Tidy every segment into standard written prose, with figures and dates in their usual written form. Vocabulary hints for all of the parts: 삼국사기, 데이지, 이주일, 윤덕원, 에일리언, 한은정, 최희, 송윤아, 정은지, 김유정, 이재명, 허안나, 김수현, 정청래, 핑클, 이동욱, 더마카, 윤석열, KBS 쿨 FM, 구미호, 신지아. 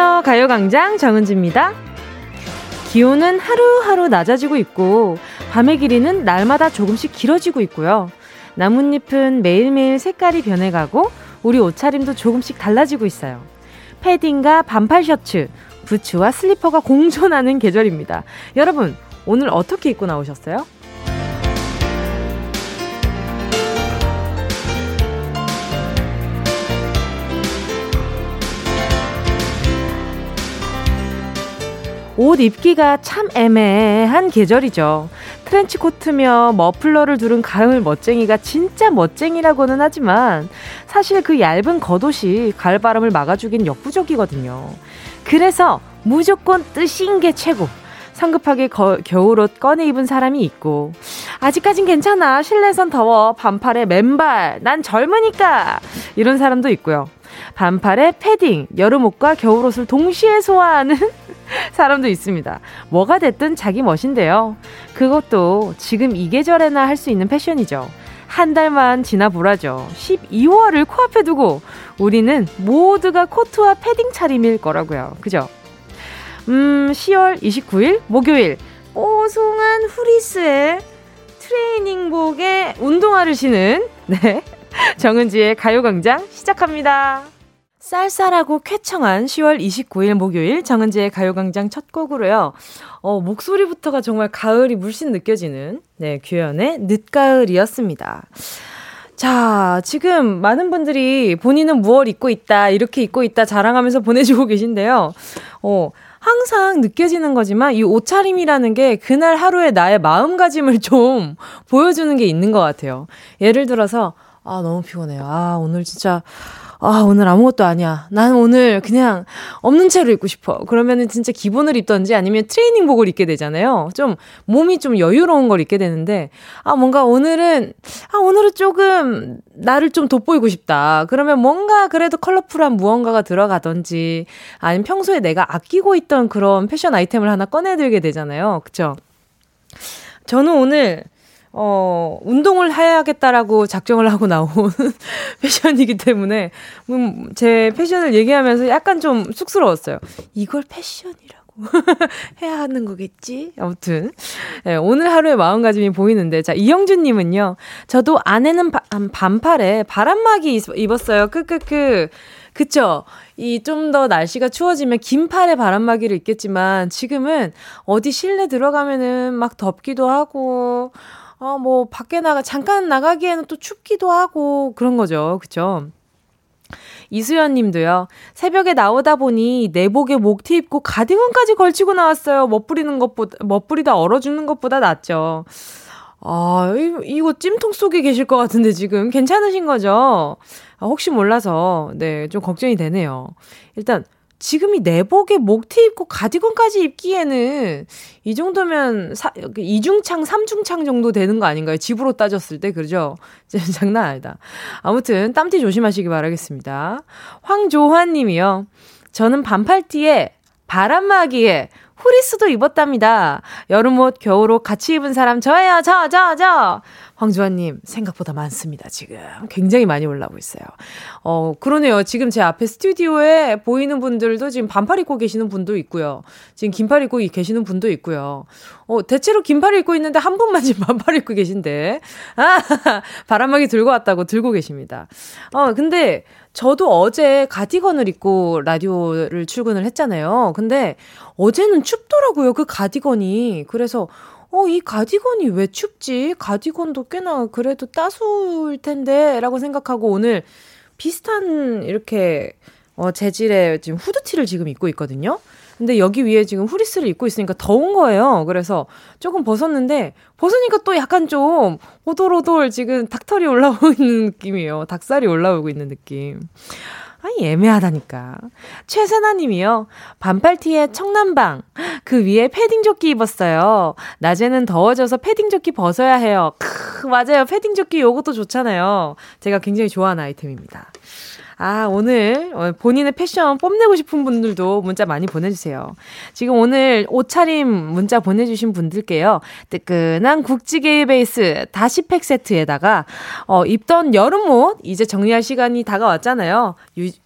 안녕하세요. 가요광장 정은지입니다. 기온은 하루하루 낮아지고 있고 밤의 길이는 날마다 조금씩 길어지고 있고요. 나뭇잎은 매일매일 색깔이 변해가고 우리 옷차림도 조금씩 달라지고 있어요. 패딩과 반팔 셔츠, 부츠와 슬리퍼가 공존하는 계절입니다. 여러분, 오늘 어떻게 입고 나오셨어요? 옷 입기가 참 애매한 계절이죠. 트렌치코트며 머플러를 두른 가을 멋쟁이가 진짜 멋쟁이라고는 하지만 사실 그 얇은 겉옷이 가을바람을 막아주긴 역부족이거든요. 그래서 무조건 뜨신 게 최고. 성급하게 겨울옷 꺼내 입은 사람이 있고, 아직까진 괜찮아, 실내선 더워, 반팔에 맨발, 난 젊으니까, 이런 사람도 있고요. 반팔에 패딩, 여름옷과 겨울옷을 동시에 소화하는 사람도 있습니다. 뭐가 됐든 자기 멋인데요. 그것도 지금 이 계절에나 할 수 있는 패션이죠. 한 달만 지나보라죠. 12월을 코앞에 두고 우리는 모두가 코트와 패딩 차림일 거라고요. 그죠? 10월 29일 목요일, 뽀송한 후리스에 트레이닝복에 운동화를 신은, 네, 정은지의 가요광장 시작합니다. 쌀쌀하고 쾌청한 10월 29일 목요일 정은지의 가요광장 첫 곡으로요. 목소리부터가 정말 가을이 물씬 느껴지는, 네, 규현의 늦가을이었습니다. 자, 지금 많은 분들이 본인은 무얼 입고 있다, 이렇게 입고 있다 자랑하면서 보내주고 계신데요. 항상 느껴지는 거지만 이 옷차림이라는 게 그날 하루의 나의 마음가짐을 좀 보여주는 게 있는 것 같아요. 예를 들어서, 아, 너무 피곤해요. 아, 오늘 진짜, 아, 오늘 아무것도 아니야. 난 오늘 그냥 없는 채로 입고 싶어. 그러면은 진짜 기본을 입던지 아니면 트레이닝복을 입게 되잖아요. 좀 몸이 좀 여유로운 걸 입게 되는데, 아, 뭔가 오늘은 조금 나를 좀 돋보이고 싶다. 그러면 뭔가 그래도 컬러풀한 무언가가 들어가던지, 아니면 평소에 내가 아끼고 있던 그런 패션 아이템을 하나 꺼내들게 되잖아요. 그쵸? 저는 오늘 운동을 해야겠다라고 작정을 하고 나온 패션이기 때문에, 제 패션을 얘기하면서 약간 좀 쑥스러웠어요. 이걸 패션이라고 해야 하는 거겠지? 아무튼, 네, 오늘 하루의 마음가짐이 보이는데, 자, 이영준님은요, 저도 아내는 반팔에 바람막이 입었어요. 그쵸? 이 좀 더 날씨가 추워지면 긴 팔에 바람막이를 입겠지만, 지금은 어디 실내 들어가면은 막 덥기도 하고, 밖에 잠깐 나가기에는 또 춥기도 하고, 그런 거죠. 그쵸? 이수연 님도요, 새벽에 나오다 보니 내복에 목티 입고 가디건까지 걸치고 나왔어요. 멋부리다 얼어 죽는 것보다 낫죠. 아, 이거 찜통 속에 계실 것 같은데 지금 괜찮으신 거죠? 아, 혹시 몰라서, 네, 좀 걱정이 되네요. 일단, 지금이 내복에 목티 입고 가디건까지 입기에는 이 정도면 2중창, 3중창 정도 되는 거 아닌가요? 집으로 따졌을 때, 그죠? 장난 아니다. 아무튼 땀띠 조심하시기 바라겠습니다. 황조환 님이요. 저는 반팔티에 바람막이에 후리스도 입었답니다. 여름옷, 겨울옷 같이 입은 사람 저예요. 저. 황주환님, 생각보다 많습니다. 지금 굉장히 많이 올라오고 있어요. 그러네요. 지금 제 앞에 스튜디오에 보이는 분들도 지금 반팔 입고 계시는 분도 있고요. 지금 긴팔 입고 계시는 분도 있고요. 대체로 긴팔 입고 있는데 한 분만 지금 반팔 입고 계신데, 아, 바람막이 들고 왔다고 들고 계십니다. 근데 저도 어제 가디건을 입고 라디오를 출근을 했잖아요. 근데 어제는 춥더라고요, 그 가디건이. 그래서 이 가디건이 왜 춥지? 가디건도 꽤나 그래도 따스울 텐데 라고 생각하고 오늘 비슷한 이렇게 재질의 지금 후드티를 지금 입고 있거든요. 근데 여기 위에 지금 후리스를 입고 있으니까 더운 거예요. 그래서 조금 벗었는데, 벗으니까 또 약간 좀 오돌오돌 지금 닭털이 올라오고 있는 느낌이에요. 닭살이 올라오고 있는 느낌. 아니, 애매하다니까. 최세나 님이요. 반팔티에 청남방, 그 위에 패딩조끼 입었어요. 낮에는 더워져서 패딩조끼 벗어야 해요. 맞아요. 패딩조끼 요것도 좋잖아요. 제가 굉장히 좋아하는 아이템입니다. 아, 오늘 본인의 패션 뽐내고 싶은 분들도 문자 많이 보내주세요. 지금 오늘 옷차림 문자 보내주신 분들께요, 뜨끈한 국지개의 베이스 다시팩 세트에다가 입던 여름옷 이제 정리할 시간이 다가왔잖아요.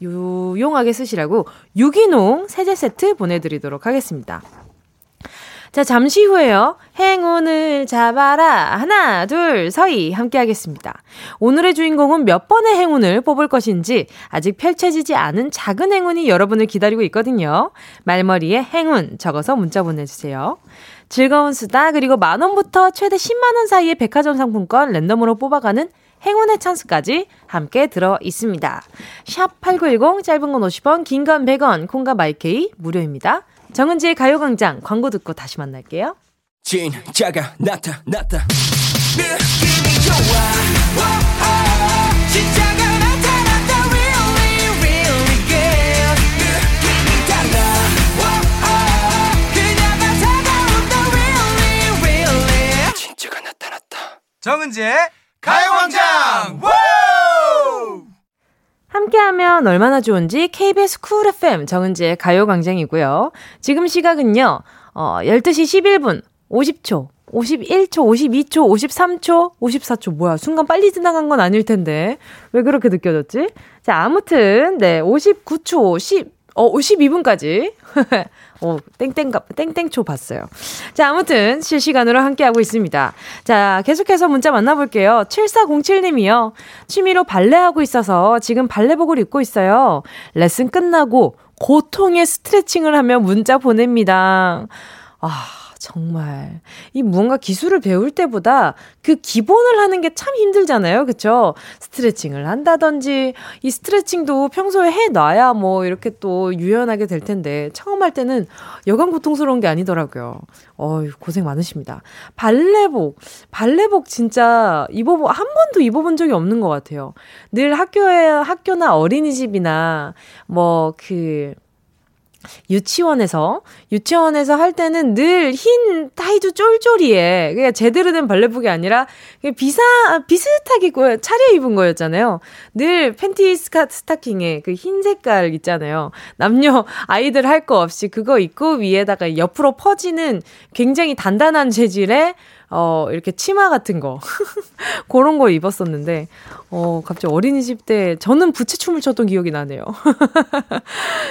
유용하게 쓰시라고 유기농 세제 세트 보내드리도록 하겠습니다. 자, 잠시 후에요, 행운을 잡아라 하나 둘 서희 함께 하겠습니다. 오늘의 주인공은 몇 번의 행운을 뽑을 것인지 아직 펼쳐지지 않은 작은 행운이 여러분을 기다리고 있거든요. 말머리에 행운 적어서 문자 보내주세요. 즐거운 수다, 그리고 만원부터 최대 10만원 사이의 백화점 상품권 랜덤으로 뽑아가는 행운의 찬스까지 함께 들어 있습니다. 샵 8910, 짧은 건 50원, 긴 건 100원, 콩과 마이케이 무료입니다. 정은지의 가요광장 광고 듣고 다시 만날게요. 진짜가 나타났다. 느낌이 좋아. 오오. 진짜가 나타났다. Really, really good. 느낌이 달라. 오오. 그녀가 다가온다. Really, really. 진짜가 나타났다. 정은지의 가요광장. 함께하면 얼마나 좋은지 KBS 쿨 FM 정은지의 가요광장이고요. 지금 시각은요, 12시 11분 50초, 51초, 52초, 53초, 54초. 뭐야, 순간 빨리 지나간 건 아닐 텐데 왜 그렇게 느껴졌지? 자, 아무튼 네, 59초 52분까지 땡땡초 봤어요. 자, 아무튼 실시간으로 함께하고 있습니다. 자, 계속해서 문자 만나볼게요. 7407님이요. 취미로 발레하고 있어서 지금 발레복을 입고 있어요. 레슨 끝나고 고통의 스트레칭을 하며 문자 보냅니다. 아, 정말 이 뭔가 기술을 배울 때보다 그 기본을 하는 게 참 힘들잖아요, 그렇죠? 스트레칭을 한다든지, 이 스트레칭도 평소에 해놔야 뭐 이렇게 또 유연하게 될 텐데 처음 할 때는 여간 고통스러운 게 아니더라고요. 고생 많으십니다. 발레복 진짜 한 번도 입어본 적이 없는 것 같아요. 늘 학교나 어린이집이나 뭐 유치원에서 할 때는 늘 흰 타이즈 쫄쫄이에 그냥 제대로 된 발레복이 아니라 그냥 비슷하게 차려 입은 거였잖아요. 늘 팬티 스타킹에 그 흰 색깔 있잖아요. 남녀 아이들 할 거 없이 그거 입고 위에다가 옆으로 퍼지는 굉장히 단단한 재질의 이렇게 치마 같은 거 그런 걸 입었었는데 갑자기 어린이집 때 저는 부채춤을 췄던 기억이 나네요.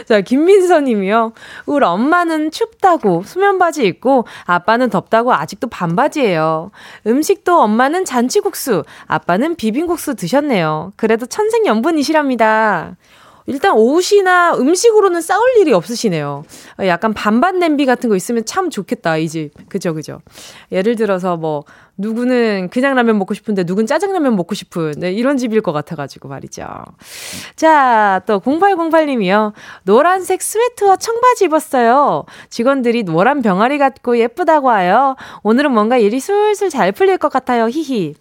자, 김민서님이요. 우리 엄마는 춥다고 수면바지 입고 아빠는 덥다고 아직도 반바지예요. 음식도 엄마는 잔치국수, 아빠는 비빔국수 드셨네요. 그래도 천생연분이시랍니다. 일단 옷이나 음식으로는 싸울 일이 없으시네요. 약간 반반 냄비 같은 거 있으면 참 좋겠다, 이 집. 그죠. 예를 들어서 뭐 누구는 그냥 라면 먹고 싶은데 누군 짜장라면 먹고 싶은, 네, 이런 집일 것 같아가지고 말이죠. 자, 또 0808님이요. 노란색 스웨트와 청바지 입었어요. 직원들이 노란 병아리 같고 예쁘다고 와요. 오늘은 뭔가 일이 술술 잘 풀릴 것 같아요. 히히.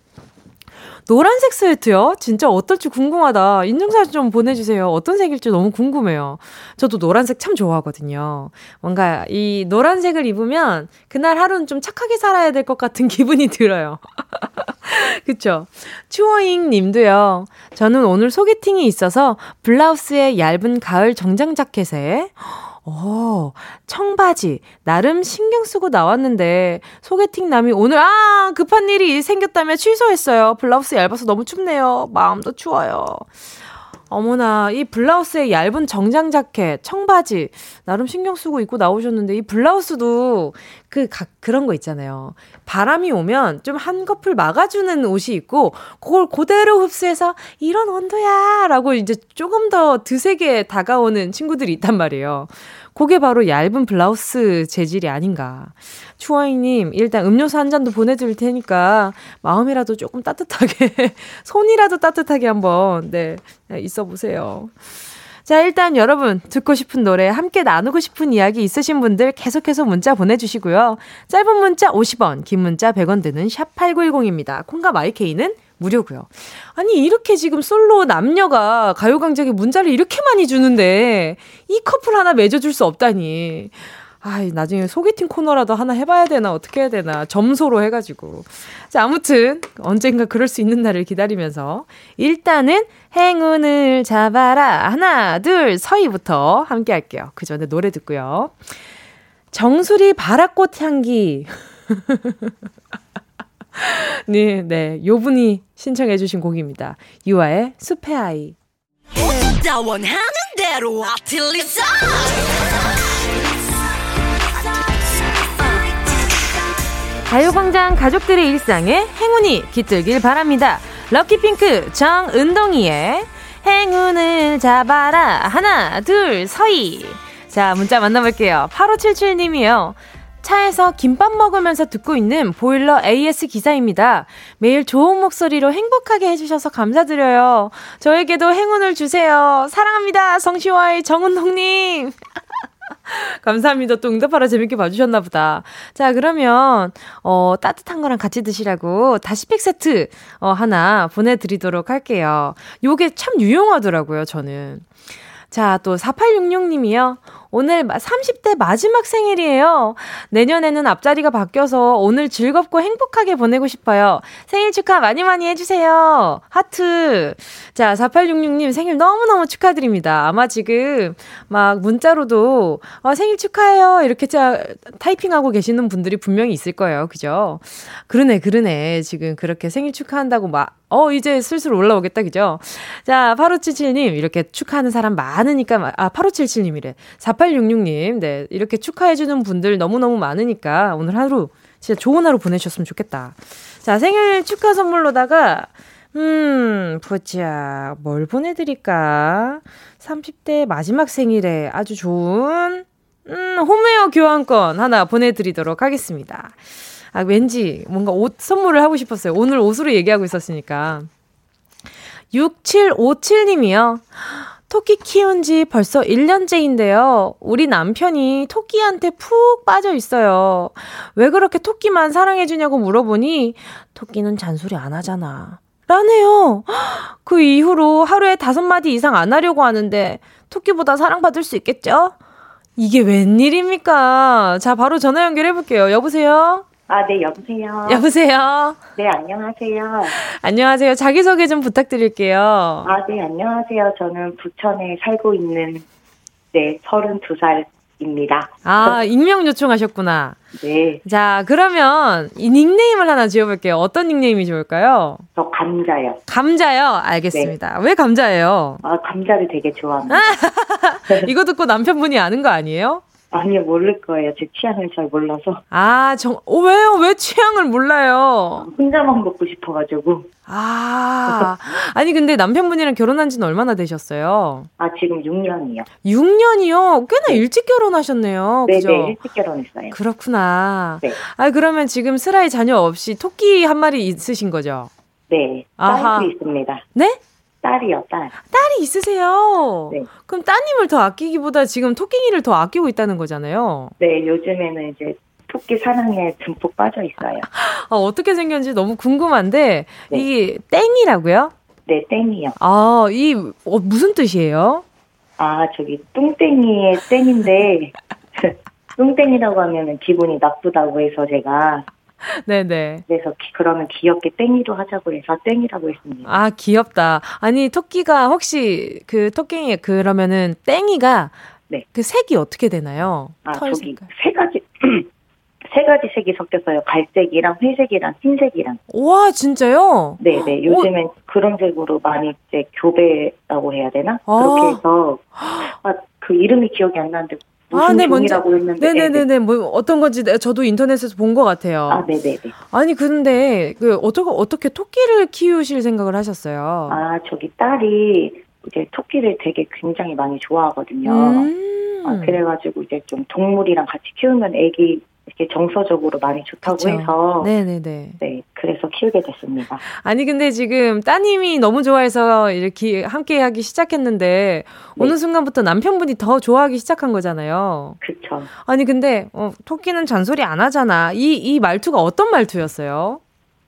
노란색 스웨트요? 진짜 어떨지 궁금하다. 인증사진 좀 보내주세요. 어떤 색일지 너무 궁금해요. 저도 노란색 참 좋아하거든요. 뭔가 이 노란색을 입으면 그날 하루는 좀 착하게 살아야 될 것 같은 기분이 들어요. 그쵸? 추어잉 님도요. 저는 오늘 소개팅이 있어서 블라우스에 얇은 가을 정장 자켓에 청바지 나름 신경 쓰고 나왔는데 소개팅 남이 오늘 급한 일이 생겼다며 취소했어요. 블라우스 얇아서 너무 춥네요. 마음도 추워요. 어머나, 이 블라우스에 얇은 정장 자켓, 청바지 나름 신경 쓰고 입고 나오셨는데 이 블라우스도 그런 거 있잖아요. 바람이 오면 좀 한꺼풀 막아주는 옷이 있고 그걸 그대로 흡수해서 이런 온도야 라고 이제 조금 더 드세게 다가오는 친구들이 있단 말이에요. 그게 바로 얇은 블라우스 재질이 아닌가. 추어이님, 일단 음료수 한 잔도 보내드릴 테니까 마음이라도 조금 따뜻하게 손이라도 따뜻하게 한번 있어 보세요. 자, 일단 여러분 듣고 싶은 노래, 함께 나누고 싶은 이야기 있으신 분들 계속해서 문자 보내주시고요. 짧은 문자 50원, 긴 문자 100원 드는 샵8910입니다. 콩과 마이케이는 무료고요. 아니, 이렇게 지금 솔로 남녀가 가요광장에 문자를 이렇게 많이 주는데 이 커플 하나 맺어줄 수 없다니. 아이, 나중에 소개팅 코너라도 하나 해봐야 되나, 어떻게 해야 되나, 점소로 해가지고. 자, 아무튼, 언젠가 그럴 수 있는 날을 기다리면서, 일단은 행운을 잡아라. 하나, 둘, 서희부터 함께 할게요. 그 전에 노래 듣고요. 정수리 바라꽃 향기. 네, 네. 요 분이 신청해주신 곡입니다. 유아의 숲의 아이. 혼자 원하는 대로 아틀리사! 자유광장 가족들의 일상에 행운이 깃들길 바랍니다. 럭키핑크 정은동이의 행운을 잡아라. 하나, 둘, 서희. 자, 문자 만나볼게요. 8577님이요. 차에서 김밥 먹으면서 듣고 있는 보일러 AS 기사입니다. 매일 좋은 목소리로 행복하게 해주셔서 감사드려요. 저에게도 행운을 주세요. 사랑합니다. 성시와의 정은동님. 감사합니다. 또 응답하라 재밌게 봐주셨나 보다. 자, 그러면 따뜻한 거랑 같이 드시라고 다시팩 세트 하나 보내드리도록 할게요. 요게 참 유용하더라고요, 저는. 자, 또 4866님이요. 오늘 30대 마지막 생일이에요. 내년에는 앞자리가 바뀌어서 오늘 즐겁고 행복하게 보내고 싶어요. 생일 축하 많이 많이 해주세요. 하트. 자, 4866님 생일 너무너무 축하드립니다. 아마 지금 막 문자로도 생일 축하해요 이렇게 타이핑하고 계시는 분들이 분명히 있을 거예요. 그죠? 그러네. 지금 그렇게 생일 축하한다고 막 이제 슬슬 올라오겠다. 그죠? 자, 8577님 이렇게 축하하는 사람 많으니까 8577님이래. 4866님, 네, 이렇게 축하해주는 분들 너무너무 많으니까 오늘 하루 진짜 좋은 하루 보내셨으면 좋겠다. 자, 생일 축하 선물로다가 보자, 뭘 보내드릴까? 30대 마지막 생일에 아주 좋은 홈웨어 교환권 하나 보내드리도록 하겠습니다. 아, 왠지 뭔가 옷 선물을 하고 싶었어요. 오늘 옷으로 얘기하고 있었으니까. 6757님이요. 토끼 키운 지 벌써 1년째인데요. 우리 남편이 토끼한테 푹 빠져 있어요. 왜 그렇게 토끼만 사랑해주냐고 물어보니 토끼는 잔소리 안 하잖아 라네요. 그 이후로 하루에 5마디 이상 안 하려고 하는데 토끼보다 사랑받을 수 있겠죠? 이게 웬일입니까? 자, 바로 전화 연결해볼게요. 여보세요? 아, 네, 여보세요. 여보세요. 네, 안녕하세요. 안녕하세요. 자기소개 좀 부탁드릴게요. 아, 네, 안녕하세요. 저는 부천에 살고 있는, 네, 32살입니다. 아, 익명 요청하셨구나. 네. 자, 그러면 이 닉네임을 하나 지어볼게요. 어떤 닉네임이 좋을까요? 저 감자요. 감자요? 알겠습니다. 네. 왜 감자예요? 아, 감자를 되게 좋아합니다. 이거 듣고 남편분이 아는 거 아니에요? 아니요, 모를 거예요. 제 취향을 잘 몰라서. 아, 왜요? 왜 취향을 몰라요? 혼자만 먹고 싶어가지고. 아, 아니, 근데 남편분이랑 결혼한 지는 얼마나 되셨어요? 아, 지금 6년이요. 6년이요? 꽤나 네. 일찍 결혼하셨네요. 네, 그죠? 네, 일찍 결혼했어요. 그렇구나. 네. 아, 그러면 지금 슬아이 자녀 없이 토끼 한 마리 있으신 거죠? 네, 딸도 있습니다. 네? 딸이요, 딸. 딸이 있으세요? 네. 그럼 따님을 더 아끼기보다 지금 토끼니를 더 아끼고 있다는 거잖아요? 네, 요즘에는 이제 토끼 사랑에 듬뿍 빠져 있어요. 어떻게 생겼는지 너무 궁금한데, 네. 이게 땡이라고요? 네, 땡이요. 아, 무슨 뜻이에요? 아, 저기, 뚱땡이의 땡인데, 뚱땡이라고 하면은 기분이 나쁘다고 해서 제가, 네네. 그래서 그러면 귀엽게 땡이로 하자고 해서 땡이라고 했습니다. 아, 귀엽다. 아니, 토끼가 혹시 그 토끼 그러면은 땡이가 네. 그 색이 어떻게 되나요? 아, 저기 색깔. 세 가지 색이 섞였어요. 갈색이랑 회색이랑 흰색이랑. 와, 진짜요? 네네. 요즘엔 그런 색으로 많이 이제 교배라고 해야 되나? 그렇게 해서 그 이름이 기억이 안 나는데. 아, 네, 뭔지라고 했는데. 네네네. 뭐 어떤 건지 저도 인터넷에서 본 것 같아요. 아, 네네네. 아니, 근데 어떻게 토끼를 키우실 생각을 하셨어요? 아, 저기 딸이 이제 토끼를 되게 굉장히 많이 좋아하거든요. 그래가지고 이제 좀 동물이랑 같이 키우면 애기 이렇게 정서적으로 많이 좋다고 그쵸. 해서 네네네. 네, 그래서 키우게 됐습니다. 아니, 근데 지금 따님이 너무 좋아해서 이렇게 함께 하기 시작했는데 네. 어느 순간부터 남편분이 더 좋아하기 시작한 거잖아요. 그렇죠. 아니, 근데 토끼는 잔소리 안 하잖아. 이 말투가 어떤 말투였어요?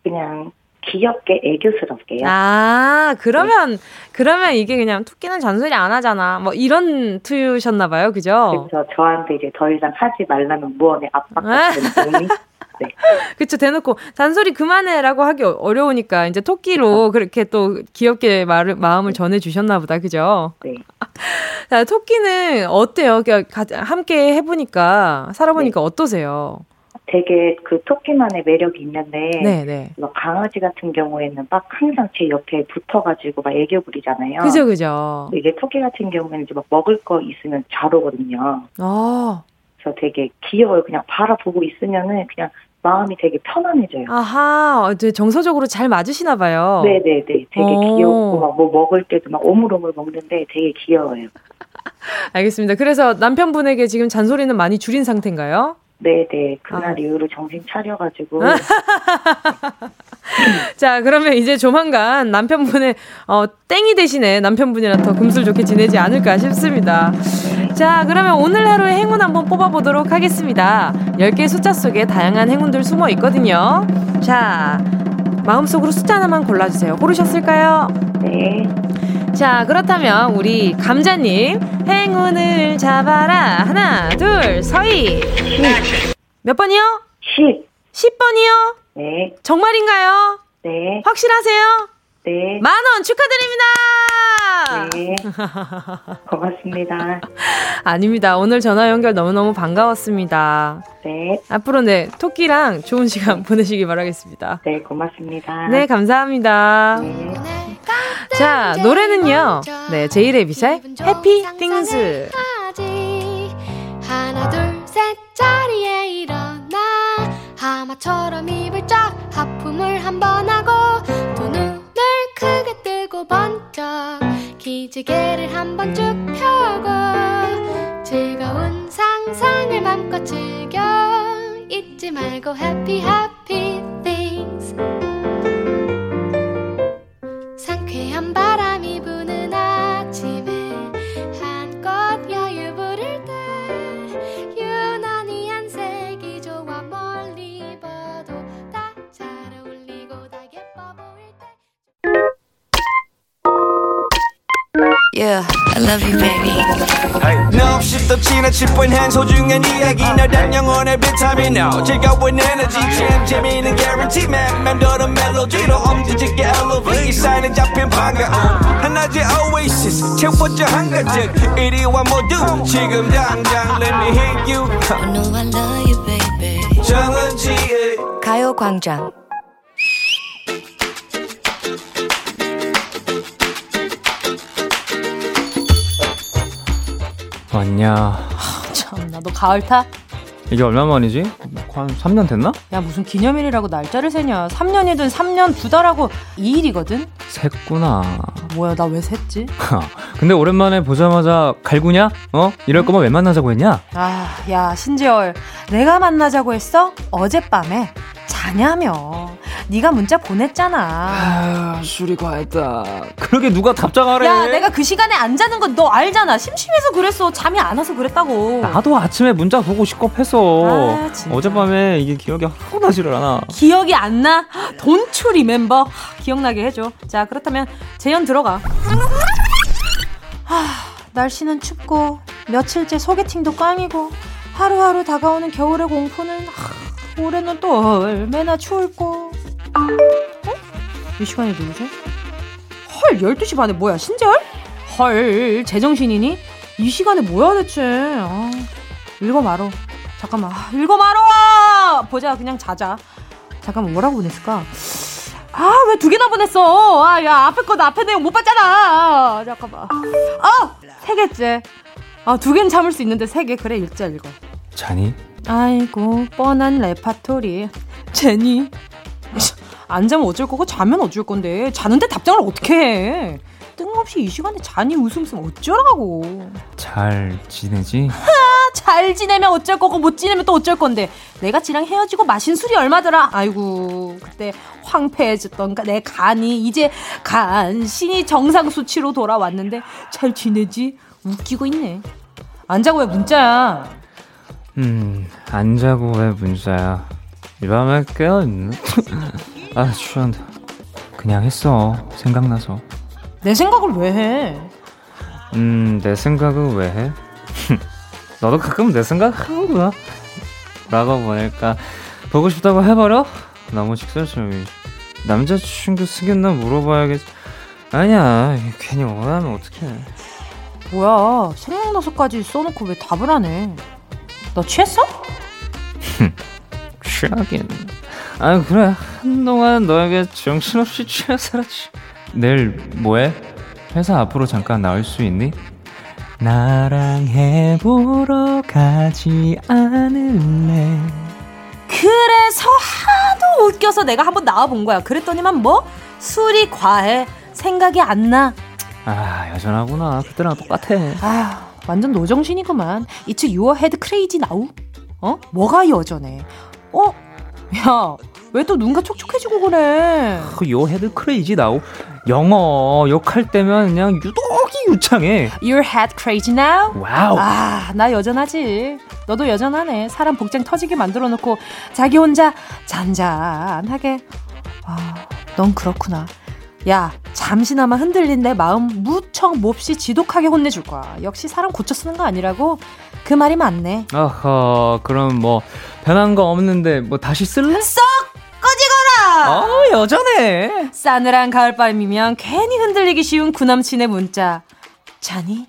그냥 귀엽게 애교스럽게요. 아, 그러면, 네. 그러면 이게 그냥 토끼는 잔소리 안 하잖아. 뭐 이런 투유셨나봐요. 그죠? 그렇죠. 저한테 이제 더 이상 하지 말라는 무언의 압박 같은 의미. 네. 그쵸. 대놓고 잔소리 그만해라고 하기 어려우니까 이제 토끼로 그렇게 또 귀엽게 마음을 전해주셨나보다. 그죠? 네. 자, 토끼는 어때요? 함께 해보니까, 살아보니까 네. 어떠세요? 되게 그 토끼만의 매력이 있는데 네네. 강아지 같은 경우에는 막 항상 제 옆에 붙어가지고 막 애교 부리잖아요. 그죠, 그죠. 이게 토끼 같은 경우에는 이제 막 먹을 거 있으면 잘 오거든요. 아. 그래서 되게 귀여워요. 그냥 바라보고 있으면은 그냥 마음이 되게 편안해져요. 아하, 정서적으로 잘 맞으시나 봐요. 네네네. 되게 오. 귀엽고 막 뭐 먹을 때도 막 오물오물 먹는데 되게 귀여워요. 알겠습니다. 그래서 남편분에게 지금 잔소리는 많이 줄인 상태인가요? 네네. 그날 이후로 정신 차려가지고. 자, 그러면 이제 조만간 남편분의 땡이 대신에 남편분이랑 더 금슬 좋게 지내지 않을까 싶습니다. 자, 그러면 오늘 하루의 행운 한번 뽑아보도록 하겠습니다. 10개의 숫자 속에 다양한 행운들 숨어 있거든요. 자, 마음속으로 숫자 하나만 골라주세요. 고르셨을까요? 네. 자, 그렇다면 우리 감자님 행운을 잡아라. 하나, 둘, 서희. 10. 몇 번이요? 10. 10번이요? 네. 정말인가요? 네. 확실하세요? 네. 10,000원 축하드립니다. 네. 고맙습니다. 아닙니다. 오늘 전화 연결 너무너무 반가웠습니다. 네. 앞으로 네, 토끼랑 좋은 시간 보내시기 바라겠습니다. 네, 고맙습니다. 네, 감사합니다. 네. 자, 노래는요. 네, 제이레빗의 해피 띵스. 하나, 둘, 셋, 자리에 일어나. 하마처럼 입을 쫙 하품을 한번 하고 두 눈을 크게 뜨고 번쩍 기지개를 한번 쭉 펴고 즐거운 상상을 맘껏 즐겨 잊지 말고 해피 해피 띵스. 상쾌한 바람이 부는 아침에 한껏 여유 부릴 때 유난히 한색이 좋아 멀리 봐도 딱 잘 어울리고 다 예뻐 보일 때 Yeah, I love you baby 너 없이 또 지나칠 뻔한 소중한 이야기 널 단 영혼의 비타민 O 즐거운 에너지 참 재미있는 guarantee 맘 더는 멜로디로 엉지지게 elevate 이 사이는 잡힌 반가움 하나의 oasis 채워져 한 가득 이리와 모두 지금 당장 let me hit you I know I love you baby 정은지의 가요광장 왔냐? 아, 참나, 너 가을 타? 이게 얼마만이지? 한 3년 됐나? 야, 무슨 기념일이라고 날짜를 세냐. 3년이든 3년 2달하고 2일이거든? 샜구나. 뭐야, 나 왜 샜지? 근데 오랜만에 보자마자 갈구냐? 어? 이럴 거면 왜 만나자고 했냐? 아, 야, 신지열. 내가 만나자고 했어? 어젯밤에 자냐며. 네가 문자 보냈잖아. 아, 술이 과했다. 그러게 누가 답장하래. 야, 내가 그 시간에 안 자는 건 너 알잖아. 심심해서 그랬어. 잠이 안 와서 그랬다고. 나도 아침에 문자 보고 식겁했어. 아, 어젯밤에 이게 기억이 하고 나지를 않아. 기억이 안 나? Don't you remember? 기억나게 해줘. 자, 그렇다면 재현 들어가. 날씨는 춥고 며칠째 소개팅도 꽝이고 하루하루 다가오는 겨울의 공포는 올해는 또 얼마나 추울꼬. 어? 이 시간에 누구지? 헐, 12시 반에 뭐야, 신재열? 헐, 제정신이니? 이 시간에 뭐야 대체. 아, 읽어 말어. 잠깐만, 읽어 말어. 보자, 그냥 자자. 잠깐만, 뭐라고 보냈을까? 아, 왜 두 개나 보냈어. 아, 야, 앞에 거 나 앞에 내용 못 봤잖아. 아, 잠깐만. 세 개째. 아, 두 개는 참을 수 있는데 세 개. 그래, 읽자, 읽어. 자니? 아이고, 뻔한 레파토리. 제니. 안 자면 어쩔 거고 자면 어쩔 건데 자는데 답장을 어떻게 해. 뜬금없이 이 시간에 자니 웃음숨 어쩌라고. 잘 지내지? 잘 지내면 어쩔 거고 못 지내면 또 어쩔 건데. 내가 지랑 헤어지고 마신 술이 얼마더라. 아이고, 그때 황폐해졌던 내 간이 이제 간신히 정상 수치로 돌아왔는데 잘 지내지? 웃기고 있네. 안 자고 왜 문자야? 안 자고 왜 문자야? 이 밤에 깨어있네. 아, 추한다. 그냥 했어. 생각나서. 내 생각을 왜 해? 내 생각을 왜 해? 너도 가끔 내 생각 하는구나. 라고 보낼까. 보고 싶다고 해버려? 너무 직설적이. 남자친구 생겼나 물어봐야겠지. 아니야, 괜히 원하면 어떡해. 뭐야, 생각나서까지 써놓고 왜 답을 안 해? 너 취했어? 취하긴. 아 그래, 한동안 너에게 정신없이 취해 살았지. 내일 뭐해? 회사 앞으로 잠깐 나올 수 있니? 나랑 해보러 가지 않을래. 그래서 하도 웃겨서 내가 한번 나와본 거야. 그랬더니만 뭐? 술이 과해. 생각이 안 나. 아, 여전하구나. 그때랑 똑같아. 아, 완전 노정신이구만. It's your head crazy now. 어? 뭐가 여전해? 어? 야, 왜 또 눈가 촉촉해지고 그래? Your head crazy now. 영어 욕할 때면 그냥 유독이 유창해. Your head crazy now? 와우. 아, 나 여전하지. 너도 여전하네. 사람 복장 터지게 만들어놓고 자기 혼자 잔잔하게. 아, 넌 그렇구나. 야, 잠시나마 흔들린 내 마음 무척 몹시 지독하게 혼내줄 거야. 역시 사람 고쳐 쓰는 거 아니라고. 그 말이 맞네. 어허, 그럼 뭐 변한 거 없는데 뭐 다시 쓸래? 썩 꺼지거라. 여전해. 싸늘한 가을밤이면 괜히 흔들리기 쉬운 구남친의 문자. 자니?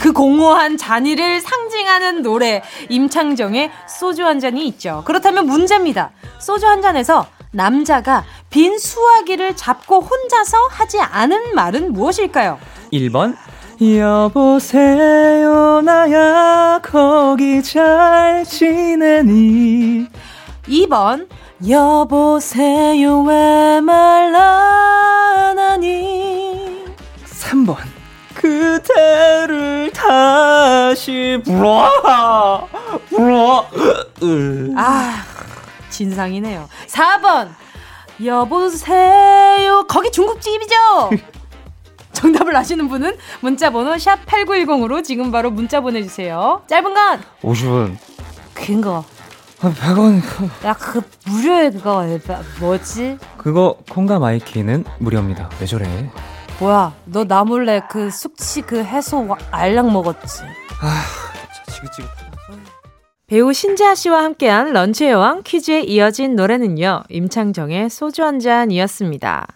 그 공허한 잔이를 상징하는 노래 임창정의 소주 한 잔이 있죠. 그렇다면 문제입니다. 소주 한 잔에서 남자가 빈 수화기를 잡고 혼자서 하지 않은 말은 무엇일까요? 1번 여보세요 나야 거기 잘 지내니. 2번 여보세요 왜 말 안 하니. 3번 그대를 다시 불러. 아, 진상이네요. 4번 여보세요 거기 중국집이죠. 정답을 아시는 분은 문자번호 샵8910으로 지금 바로 문자 보내주세요. 짧은 건 50원, 긴 거 100원. 야, 그거 무료에 그거 뭐지? 그거 콩과 마이키는 무료입니다. 왜 저래? 뭐야, 너 나 몰래 그 숙취 그 해소 알약 먹었지? 아, 진짜 지긋지긋. 배우 신지아 씨와 함께한 런치의 왕 퀴즈에 이어진 노래는요, 임창정의 소주 한 잔이었습니다.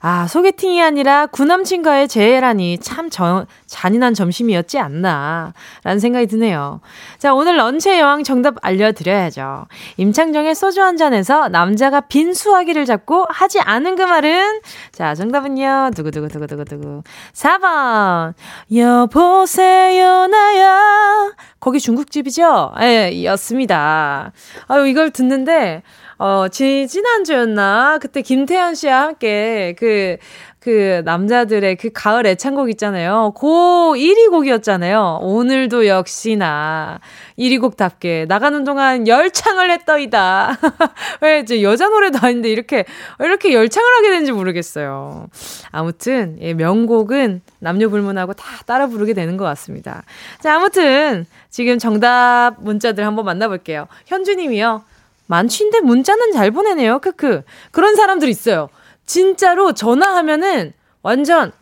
아, 소개팅이 아니라 구남친과의 재회라니 참 잔인한 점심이었지 않나 라는 생각이 드네요. 자, 오늘 런치의 여왕 정답 알려드려야죠. 임창정의 소주 한 잔에서 남자가 빈 수화기를 잡고 하지 않은 그 말은? 자, 정답은요, 두구두구두구두구 4번 여보세요 나야 거기 중국집이죠? 예, 였습니다. 아유, 이걸 듣는데 지난주였나? 그때 김태현 씨와 함께 그 남자들의 그 가을 애창곡 있잖아요. 고 1위 곡이었잖아요. 오늘도 역시나 1위 곡답게 나가는 동안 열창을 했더이다. 왜 이제 여자 노래도 아닌데 이렇게 열창을 하게 되는지 모르겠어요. 아무튼 예, 명곡은 남녀 불문하고 다 따라 부르게 되는 것 같습니다. 자, 아무튼 지금 정답 문자들 한번 만나볼게요. 현주님이요. 만취인데 문자는 잘 보내네요. 크크. 그런 사람들 있어요. 진짜로 전화하면은 완전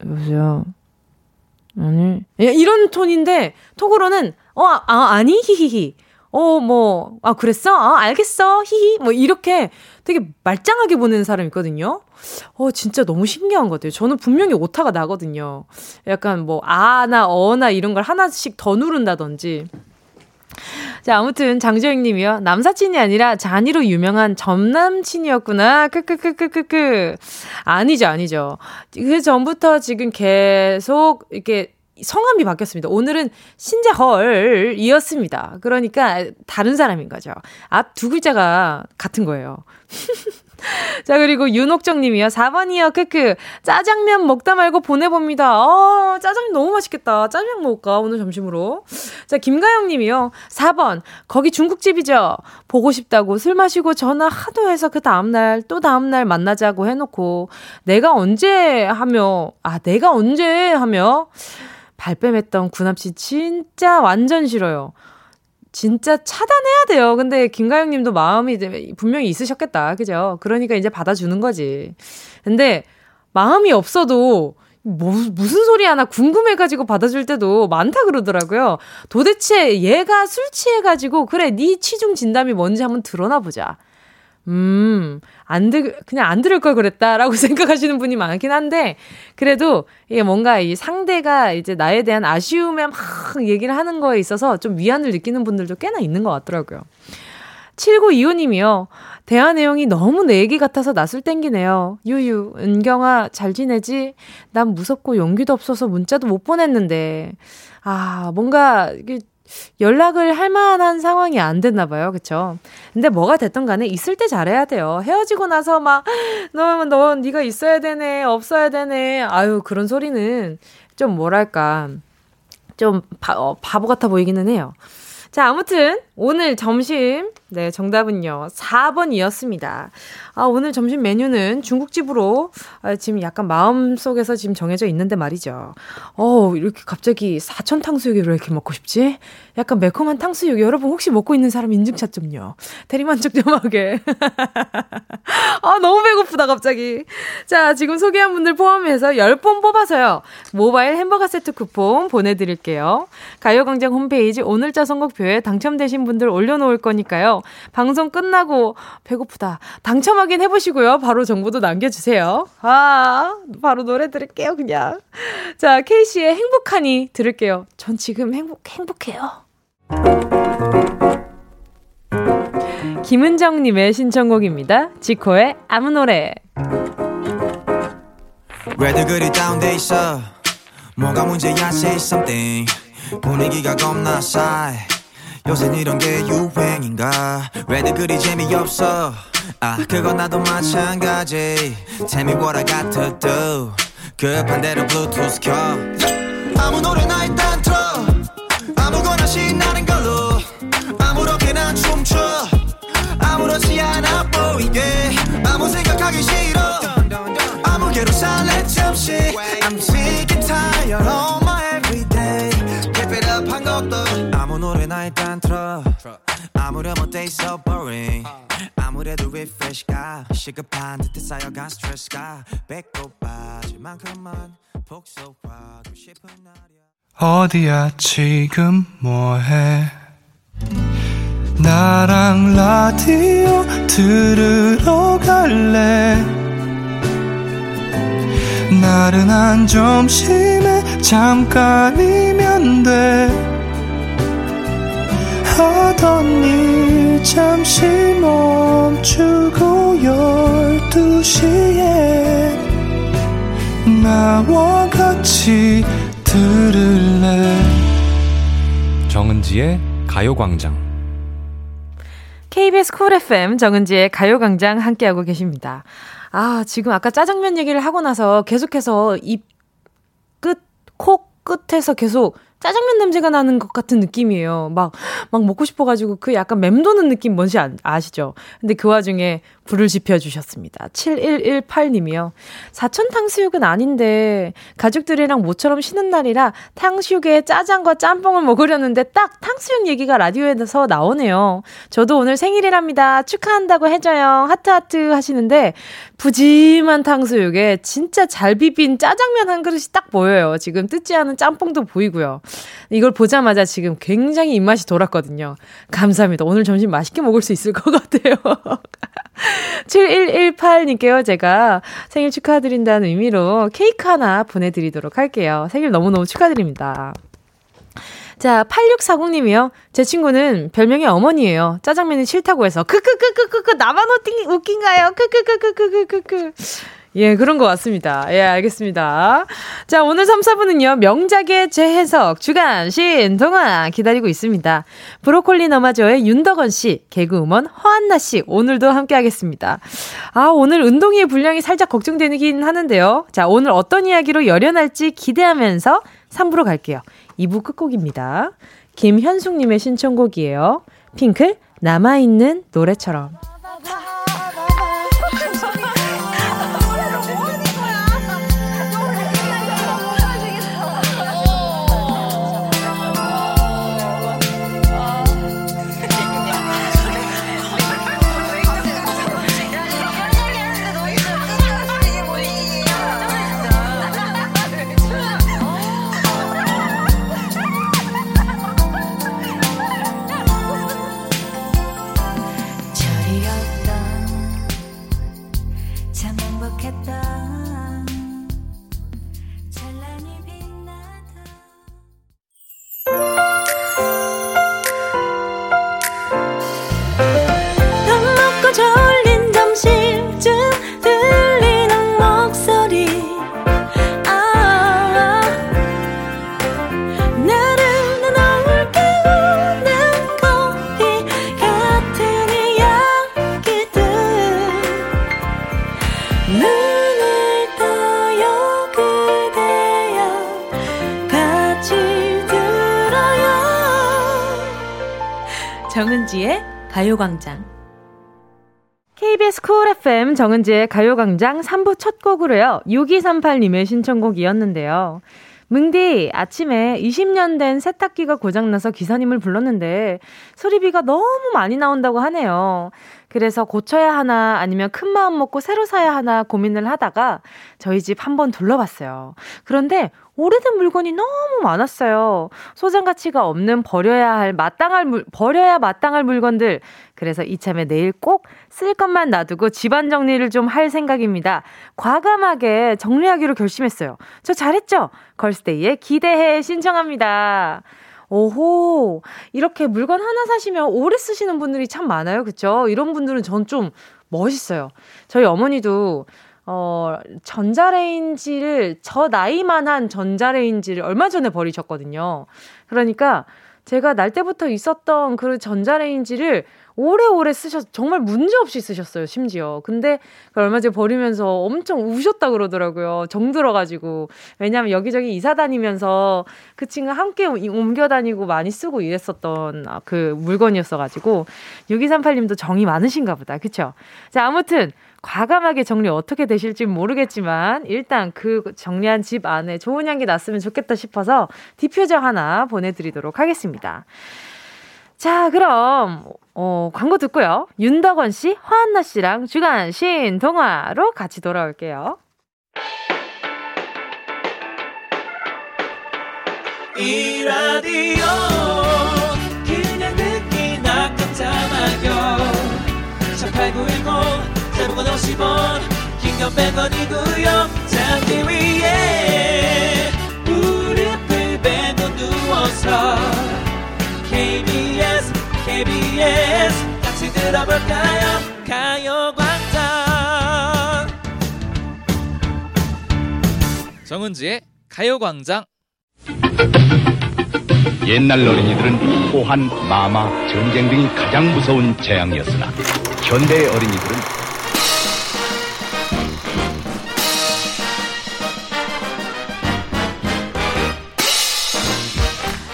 여보세요. 아니. 이런 톤인데 톡으로는 아니 히히히. 뭐 아 그랬어? 아 알겠어. 히히. 뭐 이렇게 되게 말짱하게 보내는 사람 있거든요. 진짜 너무 신기한 것 같아요. 저는 분명히 오타가 나거든요. 약간 뭐 아나 어나 이런 걸 하나씩 더 누른다든지. 자, 아무튼 장조영 님이요. 남사친이 아니라 잔이로 유명한 전남친이었구나. 크크크크크크. 아니죠. 그 전부터 지금 계속 이렇게 성함이 바뀌었습니다. 오늘은 신재헐이었습니다. 그러니까 다른 사람인 거죠. 앞 두 글자가 같은 거예요. 자, 그리고 윤옥정 님이요. 4번이요. 크크. 짜장면 먹다 말고 보내봅니다. 짜장면 너무 맛있겠다. 짜장면 먹을까? 오늘 점심으로. 자, 김가영 님이요. 4번. 거기 중국집이죠. 보고 싶다고 술 마시고 전화 하도 해서 그 다음날 또 다음날 만나자고 해놓고 내가 언제 하며 발뺌했던 구남씨 진짜 완전 싫어요. 진짜 차단해야 돼요. 근데 김가영님도 마음이 이제 분명히 있으셨겠다. 그죠? 그러니까 이제 받아주는 거지. 근데 마음이 없어도 무슨 소리 하나 궁금해가지고 받아줄 때도 많다 그러더라고요. 도대체 얘가 술 취해가지고 그래 네 취중 진담이 뭔지 한번 드러나 보자. 그냥 안 들을 걸 그랬다라고 생각하시는 분이 많긴 한데, 그래도 이게 뭔가 이 상대가 이제 나에 대한 아쉬움에 막 얘기를 하는 거에 있어서 좀 위안을 느끼는 분들도 꽤나 있는 것 같더라고요. 7925님이요. 대화 내용이 너무 내 얘기 같아서 낯을 땡기네요. 유유, 은경아, 잘 지내지? 난 무섭고 용기도 없어서 문자도 못 보냈는데. 아, 뭔가 이게 연락을 할 만한 상황이 안 됐나 봐요. 그쵸? 근데 뭐가 됐든 간에 있을 때 잘해야 돼요. 헤어지고 나서 막 너 네가 있어야 되네, 없어야 되네. 아유, 그런 소리는 좀 뭐랄까 좀 바보 같아 보이기는 해요. 자, 아무튼 오늘 점심 네, 정답은요. 4번이었습니다. 아, 오늘 점심 메뉴는 중국집으로 지금 약간 마음속에서 지금 정해져 있는데 말이죠. 이렇게 갑자기 사천 탕수육을 왜 이렇게 먹고 싶지? 약간 매콤한 탕수육. 여러분 혹시 먹고 있는 사람 인증샷 좀요. 대리만족 좀 하게. 아, 너무 배고프다 갑자기. 자, 지금 소개한 분들 포함해서 10분 뽑아서요. 모바일 햄버거 세트 쿠폰 보내드릴게요. 가요광장 홈페이지 오늘자 선곡표 당첨되신 분들 올려놓을 거니까요. 방송 끝나고 배고프다 당첨 확인 해보시고요. 바로 정보도 남겨주세요. 아, 바로 노래 들을게요 그냥. 자, K씨의 행복하니 들을게요. 전 지금 행복해요. 김은정님의 신청곡입니다. 지코의 아무 노래. 왜들 그리 다운돼 있어 뭐가 문제야 say something 분위기가 겁나 싸해 요새 이런 게 유행인가 왜들 그리 재미없어 아 그건 나도 마찬가지 Tell me what I got to do 그 반대로 블루투스 켜 아무 노래나 일단 틀어 아무거나 신나는 걸로 아무렇게나 춤춰 아무렇지 않아 보이게 아무 생각하기 싫어 아무개로 살래 잠시 I'm sick and tired of my everyday Keep it up 한 것도 아무 노래나 일단 틀어 아무렴 어때 있어 boring 아무래도 refresh가 시급한 듯해 쌓여간 스트레스가 배꼽 빠질 만큼만 복속하고 싶은 날이야 어디야 지금 뭐해 나랑 라디오 들으러 갈래 나른한 점심에 잠깐이면 돼 하던 일 잠시 멈추고 12시에 나와 같이 들을래 정은지의 가요광장 KBS 쿨 FM 정은지의 가요광장 함께하고 계십니다. 아, 지금 아까 짜장면 얘기를 하고 나서 계속해서 입 끝, 코 끝에서 계속 짜장면 냄새가 나는 것 같은 느낌이에요. 막 먹고 싶어가지고 그 약간 맴도는 느낌 뭔지 아시죠? 근데 그 와중에 불을 지펴주셨습니다. 7118님이요. 사천 탕수육은 아닌데 가족들이랑 모처럼 쉬는 날이라 탕수육에 짜장과 짬뽕을 먹으려는데 딱 탕수육 얘기가 라디오에서 나오네요. 저도 오늘 생일이랍니다. 축하한다고 해줘요. 하트하트 하시는데 부짐한 탕수육에 진짜 잘 비빈 짜장면 한 그릇이 딱 보여요. 지금 뜯지 않은 짬뽕도 보이고요. 이걸 보자마자 지금 굉장히 입맛이 돌았거든요. 감사합니다. 오늘 점심 맛있게 먹을 수 있을 것 같아요. 7118님께요. 제가 생일 축하드린다는 의미로 케이크 하나 보내드리도록 할게요. 생일 너무너무 축하드립니다. 자, 8640님이요. 제 친구는 별명이 어머니예요. 짜장면이 싫다고 해서 크크크크크크 나만 웃긴가요? 크크크크크크크크 예, 그런 것 같습니다. 예, 알겠습니다. 자, 오늘 3, 4분은요, 명작의 재해석, 주간, 신, 동안 기다리고 있습니다. 브로콜리 너마저의 윤덕원 씨, 개그우먼 허안나 씨, 오늘도 함께하겠습니다. 아, 오늘 운동이의 분량이 살짝 걱정되긴 하는데요. 자, 오늘 어떤 이야기로 열연할지 기대하면서 3부로 갈게요. 2부 끝곡입니다. 김현숙님의 신청곡이에요. 핑클, 남아있는 노래처럼. 정은지의 가요광장. KBS 쿨 FM 정은지의 가요광장 3부 첫 곡으로요. 6238님의 신청곡이었는데요. 뭉디, 아침에 20년 된 세탁기가 고장나서 기사님을 불렀는데 수리비가 너무 많이 나온다고 하네요. 그래서 고쳐야 하나 아니면 큰 마음 먹고 새로 사야 하나 고민을 하다가 저희 집 한번 둘러봤어요. 그런데 오래된 물건이 너무 많았어요. 소장 가치가 없는 버려야 마땅할 물건들. 그래서 이참에 내일 꼭 쓸 것만 놔두고 집안 정리를 좀 할 생각입니다. 과감하게 정리하기로 결심했어요. 저 잘했죠? 걸스데이에 기대해 신청합니다. 오호, 이렇게 물건 하나 사시면 오래 쓰시는 분들이 참 많아요. 그쵸? 이런 분들은 전 좀 멋있어요. 저희 어머니도 전자레인지를 저 나이만한 전자레인지를 얼마 전에 버리셨거든요. 그러니까 제가 날 때부터 있었던 그 전자레인지를 오래오래 정말 문제없이 쓰셨어요, 심지어. 근데 얼마 전에 버리면서 엄청 우셨다 그러더라고요. 정들어가지고. 왜냐하면 여기저기 이사 다니면서 그 친구가 함께 옮겨 다니고 많이 쓰고 이랬었던 그 물건이었어가지고. 6238님도 정이 많으신가 보다. 그쵸? 자, 아무튼 과감하게 정리 어떻게 되실지 모르겠지만 일단 그 정리한 집 안에 좋은 향기 났으면 좋겠다 싶어서 디퓨저 하나 보내드리도록 하겠습니다. 자, 그럼 광고 듣고요. 윤덕원 씨, 허안나 씨랑 주간 신동화로 같이 돌아올게요. 이 라디오 그냥 듣기나 깜짝마요 18910 대부분 50원 긴겸 100원이고요 잠기 위에 무릎을 베고 누워서 KBS 같이 들어볼까요? 가요광장 정은지의 가요광장. 옛날 어린이들은 호환, 마마, 전쟁 등이 가장 무서운 재앙이었으나 현대의 어린이들은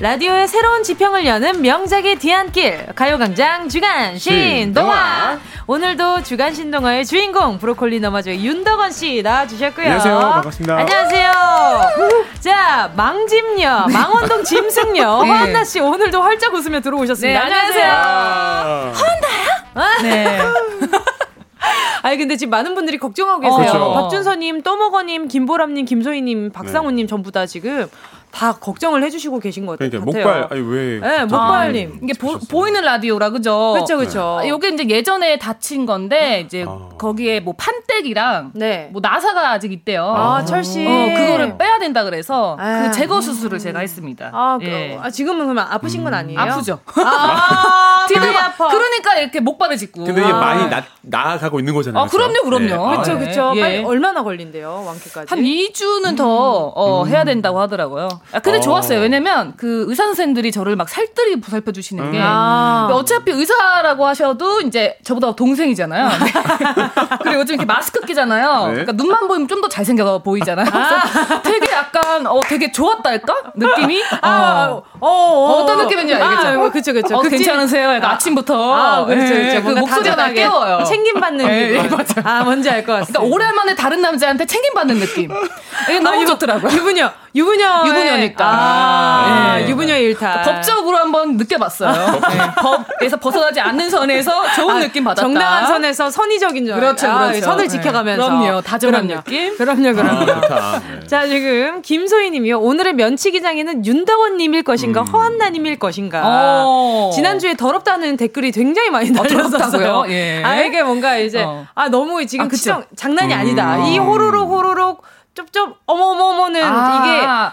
라디오의 새로운 지평을 여는 명작의 뒤안길 가요광장 주간 신동화. 오늘도 주간 신동화의 주인공 브로콜리 너마저의 윤덕원 씨 나와주셨고요. 안녕하세요. 반갑습니다. 안녕하세요. 자, 망집녀 망원동 짐승녀 네. 허안나 씨 오늘도 활짝 웃으며 들어오셨습니다. 네, 안녕하세요. 허안나요? 네. 아니 근데 지금 많은 분들이 걱정하고 계세요. 그렇죠. 박준서님, 떠먹어님, 김보람님, 김소희님, 박상우님 네. 전부 다 지금 다 걱정을 해주시고 계신 것 그러니까, 같아요. 목발, 아니 왜? 네, 목발님. 이게 보이는 라디오라 그죠? 그렇죠, 그렇죠. 네. 이게 이제 예전에 다친 건데 이제 거기에 뭐 판때기랑 네. 뭐 나사가 아직 있대요. 아, 철씨. 그거를 빼야 된다 그래서 그 제거 수술을 제가 했습니다. 아, 예. 지금은 그러면 아프신 건 아니에요? 아프죠. 되게 아파. 그러니까 이렇게 목발을 짚고. 근데 이게 많이 나아가고 있는 거잖아요. 아, 그럼요, 그럼요. 그렇죠, 예. 그렇죠. 예. 빨리 얼마나 걸린대요, 완쾌까지? 한 2주는 더 해야 된다고 하더라고요. 아, 근데 좋았어요. 왜냐면 그 의사 선생님들이 저를 막 살뜰히 보살펴 주시는 게 어차피 의사라고 하셔도 이제 저보다 동생이잖아요. 그리고 요즘 이렇게 마스크 끼잖아요. 네? 그러니까 눈만 보이면 좀 더 잘생겨 보이잖아요. 그래서 되게 약간 되게 좋았달까? 느낌이? 어떤 느낌인지 알겠죠? 그렇죠, 그렇죠. 괜찮으세요? 그러니까 아침부터 그렇죠, 그렇죠. 그 목소리가 날 깨워요. 책임받는 느낌. 아, 뭔지 알 것 같습니다. 그러니까 오랜만에 다른 남자한테 책임받는 느낌. 너무 좋더라고요. 유부녀니까. 네. 유부녀의 일탈. 법적으로 한번 느껴봤어요. 네. 법에서 벗어나지 않는 선에서 좋은 느낌 받았다. 정당한 선에서 선의적인 점. 그렇죠, 그렇죠. 선을 지켜가면서. 그럼요. 다정한 느낌. 그럼요. 좋다. 네. 자, 지금 김소희님이요. 오늘의 면치기장에는 윤덕원님일 것인가, 허안나님일 것인가. 지난주에 더럽다는 댓글이 굉장히 많이 달렸었어요. 예. 이게 뭔가 이제 너무 지금 그쵸. 장난이 아니다. 이 호로록 쩝쩝 어머머머는 아~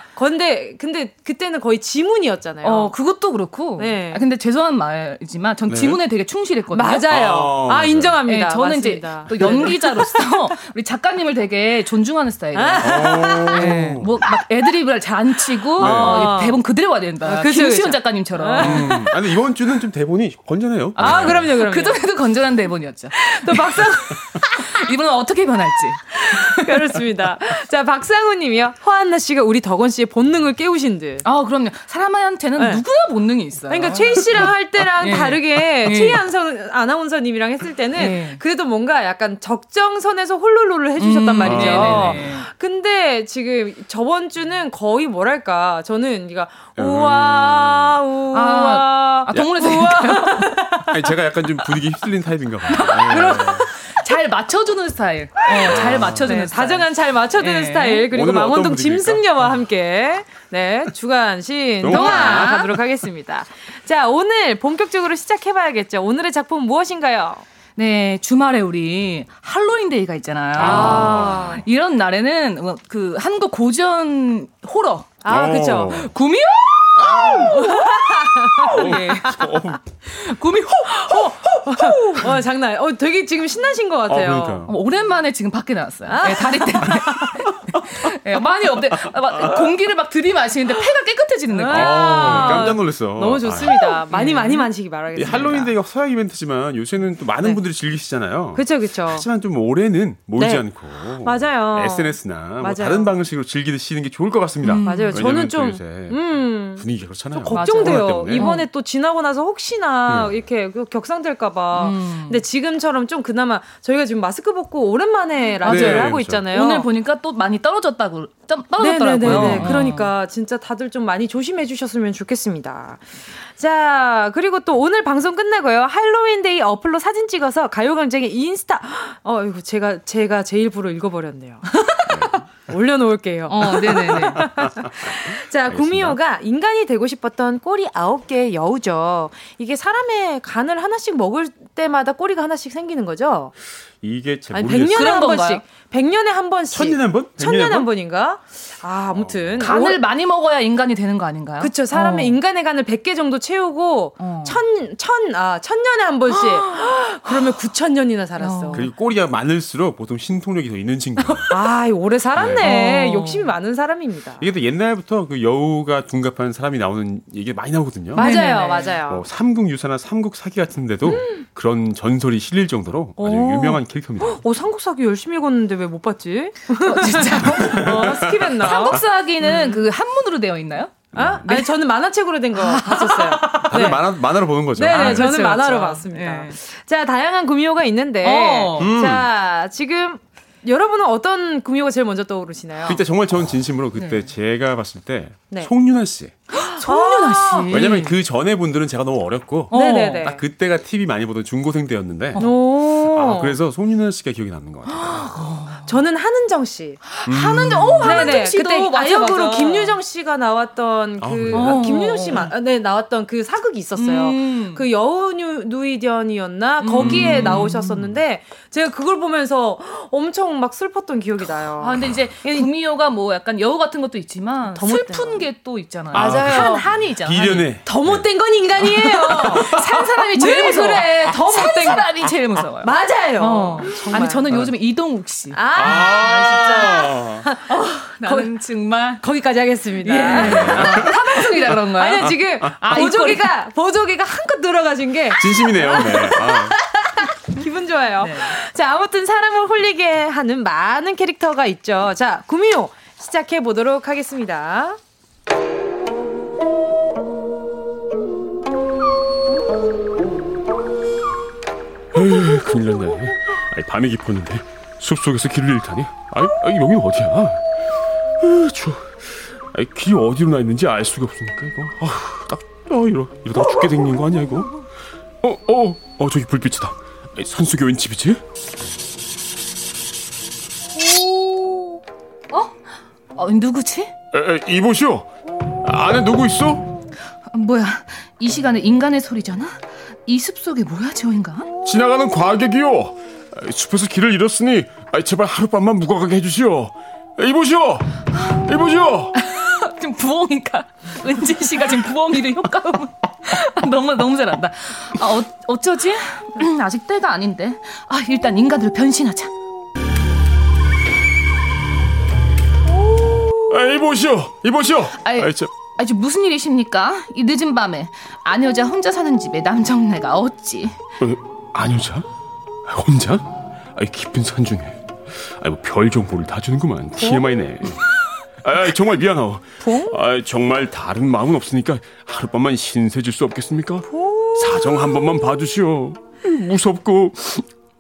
이게 건데 근데 그때는 거의 지문이었잖아요. 어, 그것도 그렇고. 네. 아, 근데 죄송한 말이지만 전 네. 지문에 되게 충실했거든요. 맞아요. 아, 인정합니다. 네, 저는 맞습니다. 이제 또 연기자로서 우리 작가님을 되게 존중하는 스타일이에요. 네. 뭐 막 애드리브를 잘 안 치고 대본 그대로 와야 된다. 김수현 작가님처럼. 아니 이번 주는 좀 대본이 건전해요. 아, 그럼요, 그럼요. 그전에도 건전한 대본이었죠. 또 박상 이분은 어떻게 변할지. 그렇습니다. 자, 박상우님이요. 허안나 씨가 우리 덕원 씨의 본능을 깨우신 듯. 아, 그럼요. 사람한테는 네. 누구나 본능이 있어요. 그러니까 최희 씨랑 할 때랑 네. 다르게 네. 최희 아나운서님이랑 했을 때는 네. 그래도 뭔가 약간 적정선에서 홀로로를 해주셨단 말이죠. 아, 네네. 근데 지금 저번 주는 거의 뭐랄까 저는 그러니까 우와 우와 아, 동물에서 우와. 아니, 제가 약간 좀 분위기 휩쓸린 타입인가 봐요. 그럼 잘 맞춰주는 스타일. 네, 잘 맞춰주는 네, 스타일. 다정한 잘 맞춰주는 네. 스타일. 그리고 망원동 짐승녀와 함께 네 주간 신동화 가도록 하겠습니다. 자, 오늘 본격적으로 시작해봐야겠죠. 오늘의 작품은 무엇인가요? 네, 주말에 우리 할로윈데이가 있잖아요. 아. 이런 날에는 그 한국 고전 호러. 아, 그렇죠. 구미호! 네. 구미호! 어, 장난. 어, 되게 지금 신나신 것 같아요. 어, 오랜만에 지금 밖에 나왔어요. 아? 네, 다리 때문에. 네, 많이 없대. 공기를 막 들이마시는데 폐가 깨끗해지는 느낌. 아, 깜짝 놀랐어. 너무 좋습니다. 많이 마시기 바라겠습니다. 할로윈데이가 서양 이벤트지만 요새는 또 많은 네. 분들이 즐기시잖아요. 그렇죠, 그렇죠. 하지만 좀 올해는 모이지 네. 않고 맞아요. SNS나 맞아요. 뭐 다른 방식으로 즐기시는 게 좋을 것 같습니다. 맞아요. 저는 좀 분위기가 그렇잖아요. 좀 걱정돼요. 이번에 또 지나고 나서 혹시나 이렇게 격상될까봐. 근데 지금처럼 좀 그나마 저희가 지금 마스크 벗고 오랜만에 라디오를 네, 하고 그렇죠. 있잖아요. 오늘 보니까 또 많이 떨어졌더라고요. 네네네. 그러니까 진짜 다들 좀 많이 조심해 주셨으면 좋겠습니다. 자, 그리고 또 오늘 방송 끝나고요. 할로윈데이 어플로 사진 찍어서 가요광장의 인스타. 이거 제가 제 일부러 읽어버렸네요. 올려놓을게요. 네네네. 자, 구미호가 인간이 되고 싶었던 꼬리 9개의 여우죠. 이게 사람의 간을 하나씩 먹을 때마다 꼬리가 하나씩 생기는 거죠? 이게 제 모르겠어요. 100년에 한 번씩. 100년에 한 번씩. 천년에 한 번? 천년에 한 번인가? 아, 아무튼. 간을 많이 먹어야 인간이 되는 거 아닌가요? 그쵸. 사람의 인간의 간을 100개 정도 채우고, 천년에 한 번씩. 그러면 9,000년이나 살았어. 그리고 꼬리가 많을수록 보통 신통력이 더 있는 친구. 아, 오래 살았네. 욕심이 많은 사람입니다. 이게 또 옛날부터 그 여우가 둔갑한 사람이 나오는 얘기 많이 나오거든요. 맞아요, 맞아요. 삼국유사나 삼국사기 같은데도 그런 전설이 실릴 정도로 아주 유명한 캐릭터입니다. 삼국사기 열심히 읽었는데 왜 못 봤지? 진짜? 스킵했나? 삼국사기는 그 한문으로 되어 있나요? 아? 네. 아니, 저는 만화책으로 된 거 봤었어요. 다들 네. 만화로 보는 거죠. 네네, 아, 저는 그렇죠, 만화로 그렇죠. 봤습니다. 네. 자, 다양한 구미호가 있는데, 자, 지금 여러분은 어떤 구미호가 제일 먼저 떠오르시나요? 그때 정말 저는 진심으로 그때 네. 제가 봤을 때 네. 송윤아 씨. 송윤아 씨. 왜냐면 그 전에 분들은 제가 너무 어렸고 딱 그때가 TV 많이 보던 중고생 때였는데 그래서 송윤아 씨가 기억이 남는 것 같아요. 저는 한은정 씨. 한은정, 한은정 씨도 그때 아역으로 김유정 씨가 나왔던 그 김유정 씨 네, 나왔던 그 사극이 있었어요. 그 여우뉴 누이디언이었나 거기에 나오셨었는데 제가 그걸 보면서 엄청 막 슬펐던 기억이 나요. 아, 근데 이제 구미호가 뭐 약간 여우 같은 것도 있지만 슬픈 게 또 있잖아요. 맞아요. 한이 있잖아요. 비련해. 더 못된 건 인간이에요. 산 사람이 제일 무서워. 그래. 더 못된 사람이 제일 무서워요. 맞아요. 아니 저는 요즘 이동욱 씨. 진짜. 나는 정말 거기까지 하겠습니다. 예. 타방송이라 그런가요? 아니요, 지금 보조기가 한껏 들어가신 게 진심이네요. 네. 기분 좋아요. 네. 자, 아무튼 사람을 홀리게 하는 많은 캐릭터가 있죠. 자, 구미호 시작해 보도록 하겠습니다. 에이, 큰일 났네. 밤이 깊었는데 숲속에서 길을 잃다니. 아이 여기 어디야? 추워. 길이 어디로 나 있는지 알 수가 없으니까 이거. 이러다가 죽게 생긴 거 아니야 이거? 저기 불빛이다. 산속에 웬 집이지? 누구지? 이보시오. 안에 누구 있어? 뭐야? 이 시간에 인간의 소리잖아? 이 숲속에 뭐야 저인가? 지나가는 과객이요. 숲에서 길을 잃었으니 제발 하룻밤만 묵어가게 해주시오. 이보시오! 이보시오! 지금 부엉이가, 은지 씨가 지금 부엉이를 효과음을. 너무 잘한다. 아, 어쩌지? 아직 때가 아닌데. 아, 일단 인간으로 변신하자. 아, 이보시오! 아, 지금 무슨 일이십니까? 이 늦은 밤에 안 여자 혼자 사는 집에 남정네가 어찌? 안 여자? 혼자? 아이, 깊은 산 중에. 아이, 뭐 별 정보를 다 주는구만. 어? TMI네. 아이, 정말 미안하오. 아이, 정말 다른 마음은 없으니까 하룻밤만 신세 질 수 없겠습니까? 사정 한 번만 봐주시오. 무섭고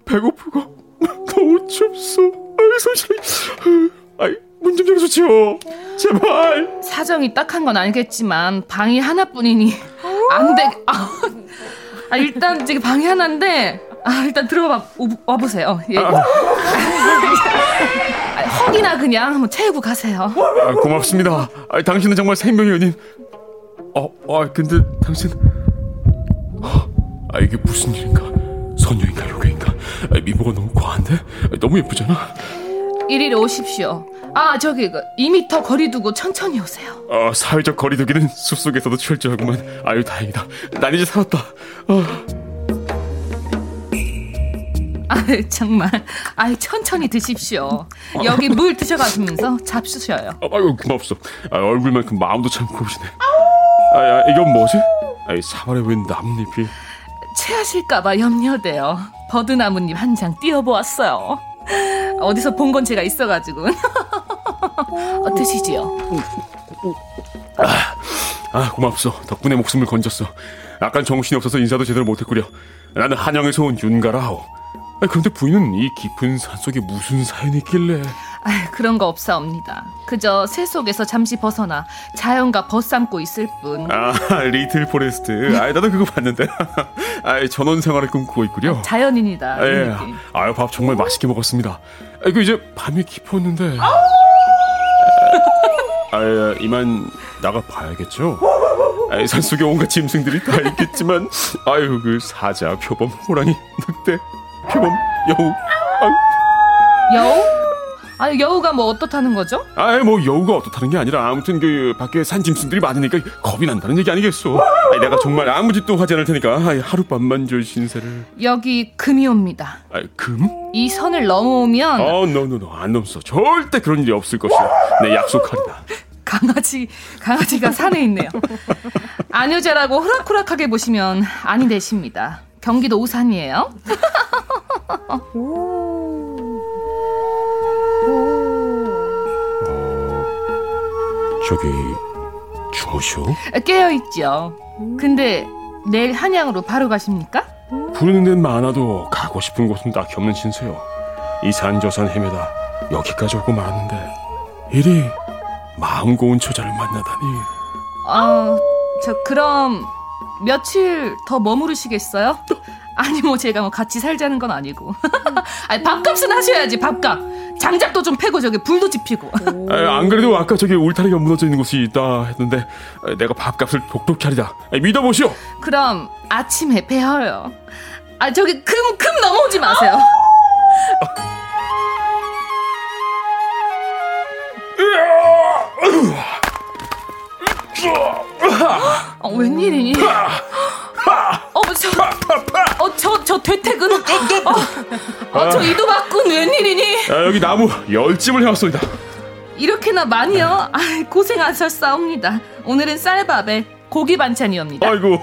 배고프고 너무 춥소. 아이, 사실 아이, 문 좀 열어주시오. 제발. 사정이 딱한 건 알겠지만 방이 하나뿐이니 안 돼. 아, 일단 지금 방이 하나인데. 아, 일단 들어와 보세요. 예. 허기나 그냥 한번 채우고 가세요. 아, 고맙습니다. 아, 당신은 정말 생명의 연인. 근데 당신, 이게 무슨 일인가? 선녀인가 요괴인가? 미모가 너무 과한데? 너무 예쁘잖아. 이리로 오십시오. 아, 저기 2m 거리 두고 천천히 오세요. 사회적 거리 두기는 숲속에서도 철저하구만. 아유, 다행이다. 난 이제 살았다. 아유, 정말. 아유, 천천히 드십시오. 여기 물 드셔가면서 잡수셔요. 아유, 고맙소. 아유, 얼굴만큼 마음도 참 고우시네. 아, 이건 뭐지? 아이, 사발에 웬 나뭇잎이? 체하실까봐 염려돼요. 버드나뭇잎 한 장 띄워보았어요. 어디서 본 건 제가 있어가지고. 드시지요. 고맙소. 덕분에 목숨을 건졌어. 약간 정신이 없어서 인사도 제대로 못했구려. 나는 한양에서 온 윤가라 하오. 그런데 부인은 이 깊은 산속에 무슨 사연이 있길래? 그런 거 없사옵니다. 그저 새 속에서 잠시 벗어나 자연과 벗삼고 있을 뿐. 리틀 포레스트. 나도 그거 봤는데. 전원 생활을 꿈꾸고 있구려. 자연인이다. 예. 아유, 밥 정말 맛있게 먹었습니다. 이제 밤이 깊었는데. 이만 나가 봐야겠죠. 산속에 온갖 짐승들이 다 있겠지만, 아유, 그 사자, 표범, 호랑이, 늑대. 표범, 여우. 여우? 여우가 뭐 어떻다는 거죠? 여우가 어떻다는 게 아니라 아무튼 그 밖에 산 짐승들이 많으니까 겁이 난다는 얘기 아니겠소. 내가 정말 아무 짓도 하지 않을 테니까 하룻밤만 줄 신세를. 여기 금이 옵니다. 금? 이 선을 넘어오면. no, 안 넘어. 절대 그런 일이 없을 것이야. 내 약속하리라. 강아지가 산에 있네요. 안여자라고 호락호락하게 보시면 아니 되십니다. 경기도 오산이에요. 저기 주무시오? 깨어있죠. 근데 내일 한양으로 바로 가십니까? 부르는 데는 많아도 가고 싶은 곳은 딱히 없는 신세요. 이 산 저 산 헤매다 여기까지 오고 말았는데 이리 마음 고운 처자를 만나다니. 저 그럼 며칠 더 머무르시겠어요? 아니, 제가 같이 살자는 건 아니고. 밥값은 하셔야지, 밥값. 장작도 좀 패고 저기 불도 지피고. 안 그래도 아까 저기 울타리가 무너져 있는 곳이 있다 했는데 내가 밥값을 독독히 하리라. 믿어보시오. 그럼 아침에 뵈어요. 저기 금 넘어오지 마세요. 웬일이니? 저 퇴퇴근. 저 이도 바꾼 웬일이니? 여기 나무 열찜을 해왔소이다. 이렇게나 많이요? 고생하셨사옵니다. 오늘은 쌀밥에 고기 반찬이옵니다. 아이고.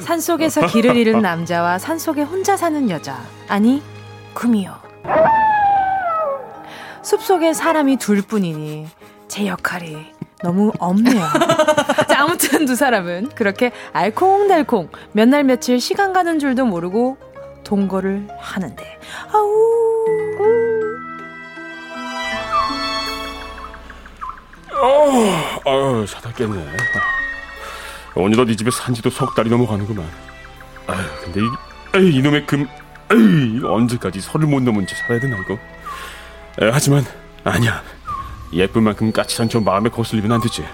산속에서 길을 잃은 남자와 산속에 혼자 사는 여자. 아니, 구미호. 숲속에 사람이 둘뿐이니 제 역할이 너무 없네요. 자, 아무튼 두 사람은 그렇게 알콩달콩 몇 날 며칠 시간 가는 줄도 모르고 동거를 하는데, 자다 깼네. 어느덧 이 집에 산지도 석 달이 넘어가는구만. 근데 이놈의 금, 이거 언제까지 설을 못 넘은 채 살아야 되나 이거. 하지만 아니야. 예쁜 만큼 까칠한 저 마음에 거슬리면 안 되지.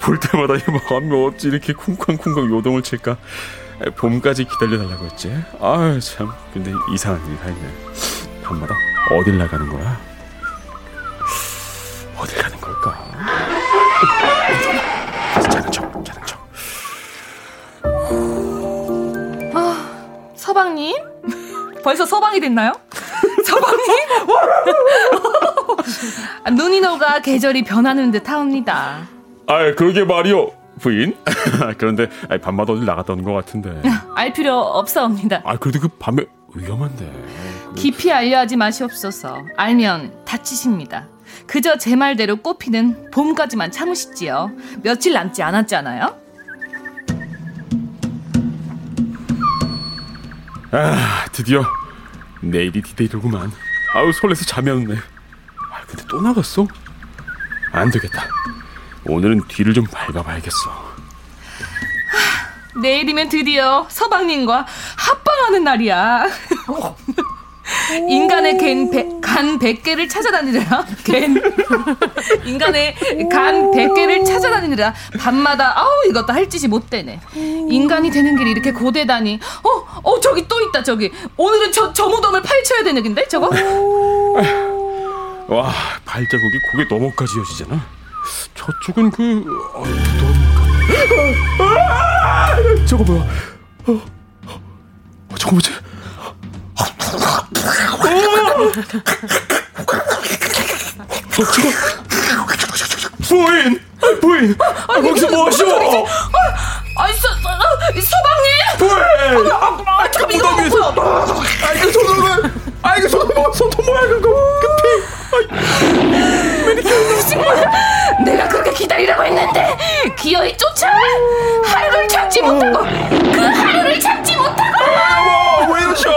볼 때마다 이 마음이 어찌 이렇게 쿵쾅쿵쾅 요동을 칠까. 봄까지 기다려달라고 했지. 아 참, 근데 이상한 일이 다 있네. 밤마다 어딜 나가는 거야? 어딜 가는 걸까? 자는 척. 아, 서방님? 벌써 서방이 됐나요? 서방님? 누니노가 계절이 변하는 듯 하옵니다. 아, 그러게 말이요, 부인. 그런데 밤마다 어딜 나갔던 것 같은데. 알 필요 없사옵니다. 아, 그래도 그 밤에 위험한데. 깊이 알려하지 마시옵소서. 알면 다치십니다. 그저 제 말대로 꽃피는 봄까지만 참으시지요. 며칠 남지 않았잖아요. 아, 드디어 내일이 디데이로구만. 아우, 설레서 잠이 안 오네. 아, 근데 또 나갔어? 안 되겠다. 오늘은 뒤를 좀 밟아봐야겠어. 하, 내일이면 드디어 서방님과 합방하는 날이야. 인간의 간 100개를 찾아다니느라 인간의 간 100개를 찾아다니느라 밤마다 아우 이것도 할 짓이 못 되네. 인간이 되는 길이 이렇게 고되다니. 저기 또 있다. 저기 오늘은 저 무덤을 파헤쳐야 되는 긴데 저거. 와, 발자국이 고개 너머까지 이어지잖아. 저쪽은 그 무덤. 저거 뭐야? 저거 뭐지? 부인! 거기서 뭐하시오? 서방님! 부인! 그 무덤이 있어! 손톱 뭐야 그거? 그 피! 내가 그렇게 기다리라고 했는데 기어이 쫓아! 하루를 참지 못하고! 왜 이러셔?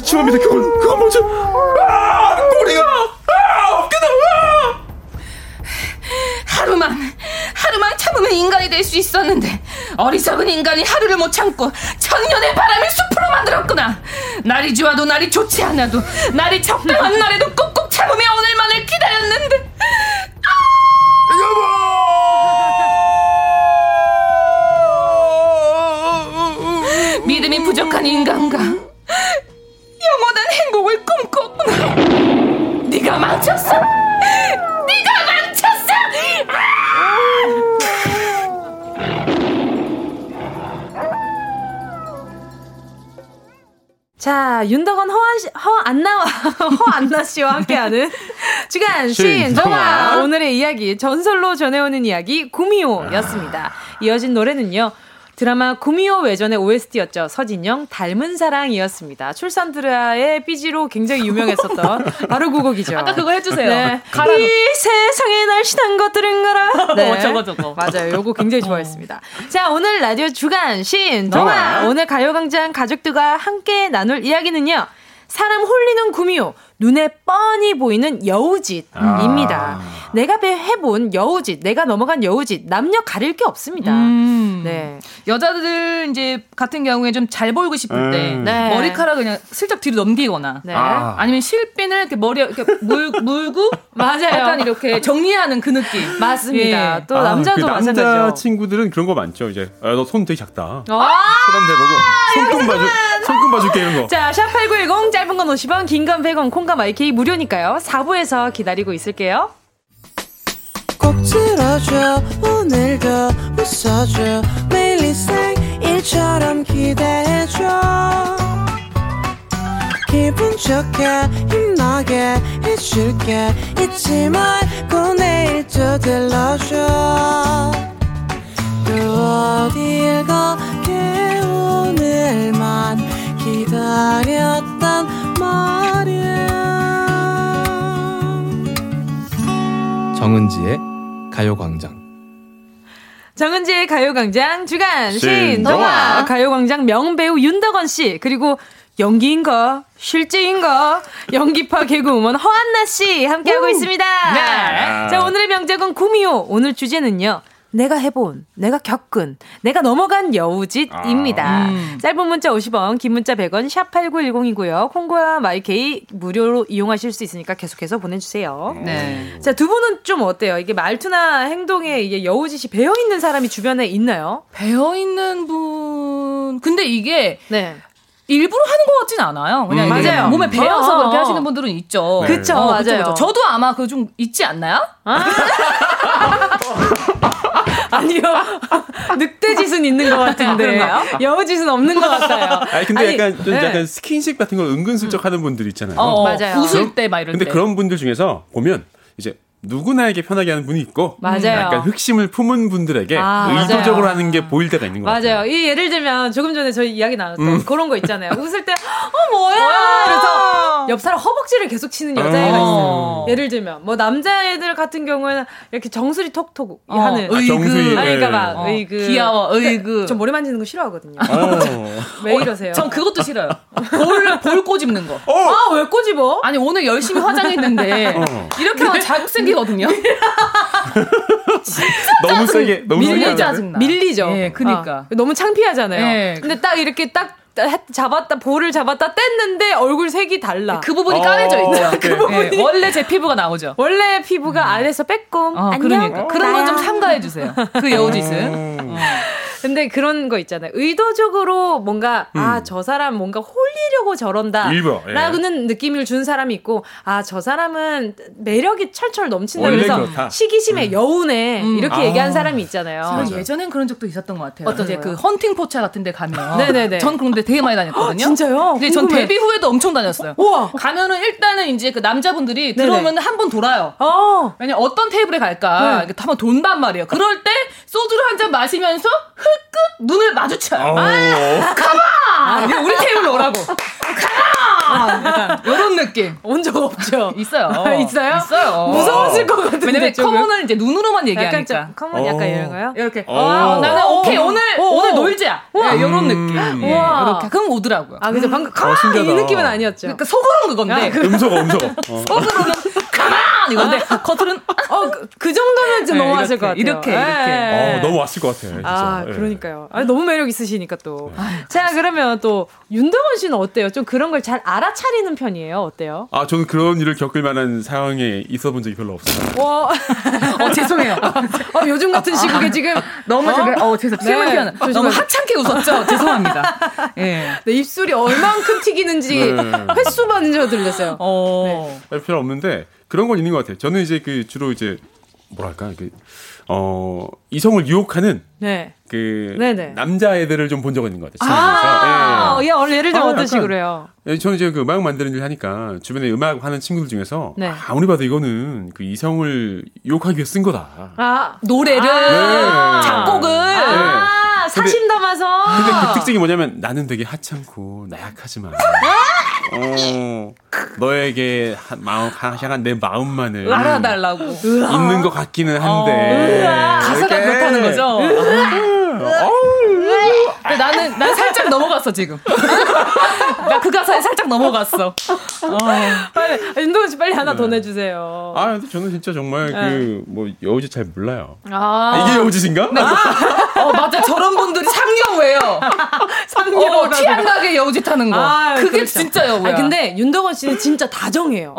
죄송합니다. 그건 뭐지? 꼬리가! 없겠다! 하루만 참으면 인간이 될 수 있었는데 어리석은 인간이 하루를 못 참고 천년의 바람을 숲으로 만들었구나. 날이 좋아도 날이 좋지 않아도 날이 적당한 날에도 꼭꼭 참으며 오늘만을 기다렸는데. 여보! 믿음이 부족한 인간과 영원한 행복을 꿈꿨구나. 네가 망쳤어. 자, 윤덕원 허안나 씨와 함께하는 주간 신동화. 오늘의 이야기, 전설로 전해오는 이야기, 구미호였습니다. 이어진 노래는요, 드라마 구미호 외전의 OST였죠. 서진영 닮은 사랑이었습니다. 출산드라의 삐지로 굉장히 유명했었던 바로 그 곡이죠. 아까 그거 해주세요. 네. 이 세상의 날씬한 것들은 가라. 네. 저거. 맞아요. 요거 굉장히 좋아했습니다. 자, 오늘 라디오 주간 신동화. 오늘 가요광장 가족들과 함께 나눌 이야기는요, 사람 홀리는 구미호, 눈에 뻔히 보이는 여우짓입니다. 내가 해본 여우짓, 내가 넘어간 여우짓, 남녀 가릴 게 없습니다. 네. 여자들 이제 같은 경우에 좀 잘 보이고 싶을 때 네. 머리카락 그냥 슬쩍 뒤로 넘기거나 네. 아니면 실핀을 이렇게 머리에 이렇게 물고 맞아요. 약간 이렇게 정리하는 그 느낌. 맞습니다. 예. 또 남자도 그 마찬가지죠. 남자 친구들은 그런 거 많죠. 이제 너 손 되게 작다. 소담 대보고 손금 봐줄게 이런 거. 자, #8910 짧은 건 50원, 긴 건 100원, 콩과 마이케이 무료니까요. 4부에서 기다리고 있을게요. 꼭 들어줘. 오늘도 웃어줘. 매일 일상일처럼 기대해줘. 기분 좋게 힘나게 해줄게. 잊지 말고 내일 또 들러줘. 또 어딜 가게 오늘만 기다렸단 말이야. 정은지의 가요광장. 정은지의 가요광장 주간 신동화. 가요광장 명배우 윤덕원 씨, 그리고 연기인가 실제인가 연기파 개그우먼 허안나 씨 함께하고 있습니다. 네. 자, 오늘의 명작은 구미호. 오늘 주제는요, 내가 해본, 내가 겪은, 내가 넘어간 여우짓입니다. 짧은 문자 50원, 긴 문자 100원, 샵8910이고요. 콩과 마이케이 무료로 이용하실 수 있으니까 계속해서 보내주세요. 네. 자, 두 분은 좀 어때요? 이게 말투나 행동에 이게 여우짓이 배어있는 사람이 주변에 있나요? 배어있는 분, 근데 이게. 네. 일부러 하는 것 같진 않아요. 그냥 맞아요. 몸에 배어서 그렇게 하시는 분들은 있죠. 네. 그쵸, 맞아요. 그쵸. 저도 아마 그거 좀 있지 않나요? 아. 아니요. 늑대짓은 있는 것 같은데 여우짓은 없는 것 같아요. 아니, 근데 아니, 약간, 좀 네. 약간 스킨십 같은 걸 은근슬쩍 하는 분들 있잖아요. 맞아요. 웃을 때 막 이럴 근데 때. 근데 그런 분들 중에서 보면 이제 누구나에게 편하게 하는 분이 있고 맞아요. 약간 흑심을 품은 분들에게 의도적으로 맞아요. 하는 게 보일 때가 있는 것 맞아요. 같아요. 이 예를 들면 조금 전에 저희 이야기 나눴던 그런 거 있잖아요. 웃을 때 뭐야 그래서 옆 사람 허벅지를 계속 치는 여자애가 있어요. 예를 들면 뭐 남자애들 같은 경우에는 이렇게 정수리 톡톡 하는 정수리 그러니까 막 의그 귀여워 의그 전 머리 만지는 거 싫어하거든요. 왜 이러세요? 전 그것도 싫어요. 볼 꼬집는 거. 아, 왜 꼬집어? 아니 오늘 열심히 화장했는데 이렇게 하면 자극 생기 거든요. 너무 세게 너무 짜증나. 밀리죠. 예, 그러니까 너무 창피하잖아요. 예, 근데 딱 이렇게 딱 잡았다 볼을 잡았다 뗐는데 얼굴 색이 달라. 그 부분이 까매져 있죠. 그 부분이 예, 원래 제 피부가 나오죠. 원래 피부가 안에서 빼꼼. 안녕. 그러니까. 그런 건 좀 삼가해 주세요. 그 여우짓은. 근데 그런 거 있잖아요. 의도적으로 뭔가 아, 저 사람 뭔가 홀리려고 저런다 라는 예. 느낌을 준 사람이 있고 아, 저 사람은 매력이 철철 넘친다 그래서 그렇다. 시기심에 여우네 이렇게 얘기한 사람이 있잖아요. 맞아. 예전엔 그런 적도 있었던 것 같아요. 어떤 이제 거예요? 그 헌팅 포차 같은 데 가면 네네네. 전 그런데 되게 많이 다녔거든요. 진짜요? 근데 전 데뷔 후에도 엄청 다녔어요. 우와. 가면은 일단은 이제 그 남자분들이 들어오면 한 번 돌아요. 왜냐면 어떤 테이블에 갈까 한 번 돈단 말이에요. 그럴 때 소주를 한 잔 마시면서 끝 눈을 마주쳐요. 가봐! 우리 테이블로 오라고. 가라! 이런 느낌. 온 적 없죠? 있어요. 있어요? 있어요. 무서웠을 것 같은데. 왜냐면 커먼은 이제 눈으로만 얘기하니까. 커먼 약간 이런 거요? 이렇게. 나는 오케이, 오늘 놀자. 네, 이런 느낌. 예, 이렇게. 그럼 오더라고요. 아, 그래서 방금 가만! 이 느낌은 아니었죠. 그러니까 속으로는 그건데. 음소거. 속으로는 가만! 이건데, 겉으로는. 그 정도는 좀 넘어왔을 것 같아요. 이렇게. 넘어왔을 것 같아요. 진짜. 그러니까요. 아니, 너무 매력 있으시니까 또. 자, 그러면 또 윤덕원 씨는 어때요? 좀 그런 걸 잘 알아차리는 편이에요? 어때요? 아, 저는 그런 일을 겪을 만한 상황에 있어본 적이 별로 없어요. 죄송해요. 요즘 같은 시국에 지금 너무 죄송해요. 너무 하찮게 웃었죠. 죄송합니다. 네. 네, 입술이 얼만큼 튀기는지 횟수만 들렸어요. 할 필요 없는데 그런 건 있는 것 같아요. 저는 이제 그 주로 이제 뭐랄까 그 이성을 유혹하는 그 남자애들을 좀 본 적이 있는 것 같아요. 예, 원래 예를 들면 어떤 식으로요? 저는 이제 그 음악 만드는 일 하니까 주변에 음악 하는 친구들 중에서 아무리 봐도 이거는 그 이성을 유혹하기 위해 쓴 거다. 노래를 작곡을. 사심 담아서. 근데 그 특징이 뭐냐면 나는 되게 하찮고 나약하지만 너에게 향한 내 마음만을 알아달라고 있는 것 같기는 한데 가사가 그렇다는 거죠. 근데 난 살짝 넘어갔어 지금. 나 그 가사에 살짝 넘어갔어. 윤동훈 씨 빨리 하나 더 내주세요. 근데 저는 진짜 정말 그 뭐 여우짓 잘 몰라요. 이게 여우짓인가? 맞아. 저런 분들이 상여우예요. 티 안 나게 여우짓 하는 거. 그게 그렇죠. 진짜 여우야. 근데 윤덕원 씨는 진짜 다정해요.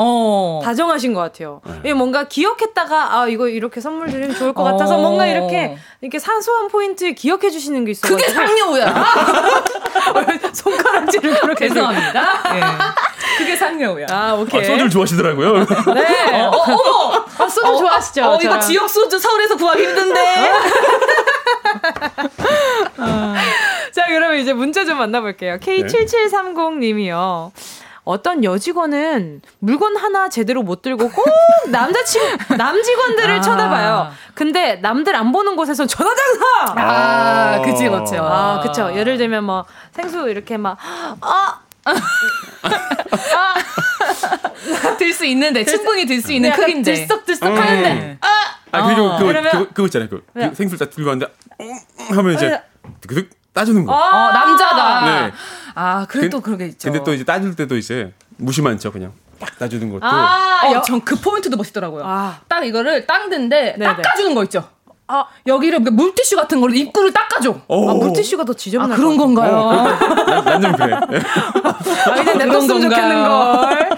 다정하신 것 같아요. 뭔가 기억했다가 이거 이렇게 선물 드리면 좋을 것 같아서 뭔가 이렇게 사소한 포인트 기억해 주시는 게 있어요. 그게 상여우야. 손가락질을 그렇게 죄송합니다. 예. 그게 상여우야. 오케이. 소주를 좋아하시더라고요. 네. 어머. 소주 좋아하시죠? 이거 지역 소주 서울에서 구하기 힘든데. 자, 그러면 이제 문자 좀 만나볼게요. K7730님이요. 어떤 여직원은 물건 하나 제대로 못 들고 꼭 남직원들을 쳐다봐요. 근데 남들 안 보는 곳에서 전화장사! 그치. 그쵸. 예를 들면 뭐 생수 이렇게 막, 들 수 있는데, 충분히 들 수 있는 크기인데. 들썩들썩 하는데, 그리고 그거 있잖아요. 그 생수 딱 들고 왔는데, 하면 이제, 득득 따주는 거. 남자다. 네. 그래도 그러게 있죠. 근데 또 이제 따질 때도 이제 무심한 척 그냥 딱 따주는 것도. 전 그 포인트도 멋있더라고요. 딱 이거를 닦는데 딱 따주는 거 있죠. 아, 여기를 물티슈 같은 걸로 입구를 닦아줘. 아, 물티슈가 더 지저분한 아, 그런 건가요? 난 좀 그래. 아, 이제 냅뒀으면 좋겠는걸.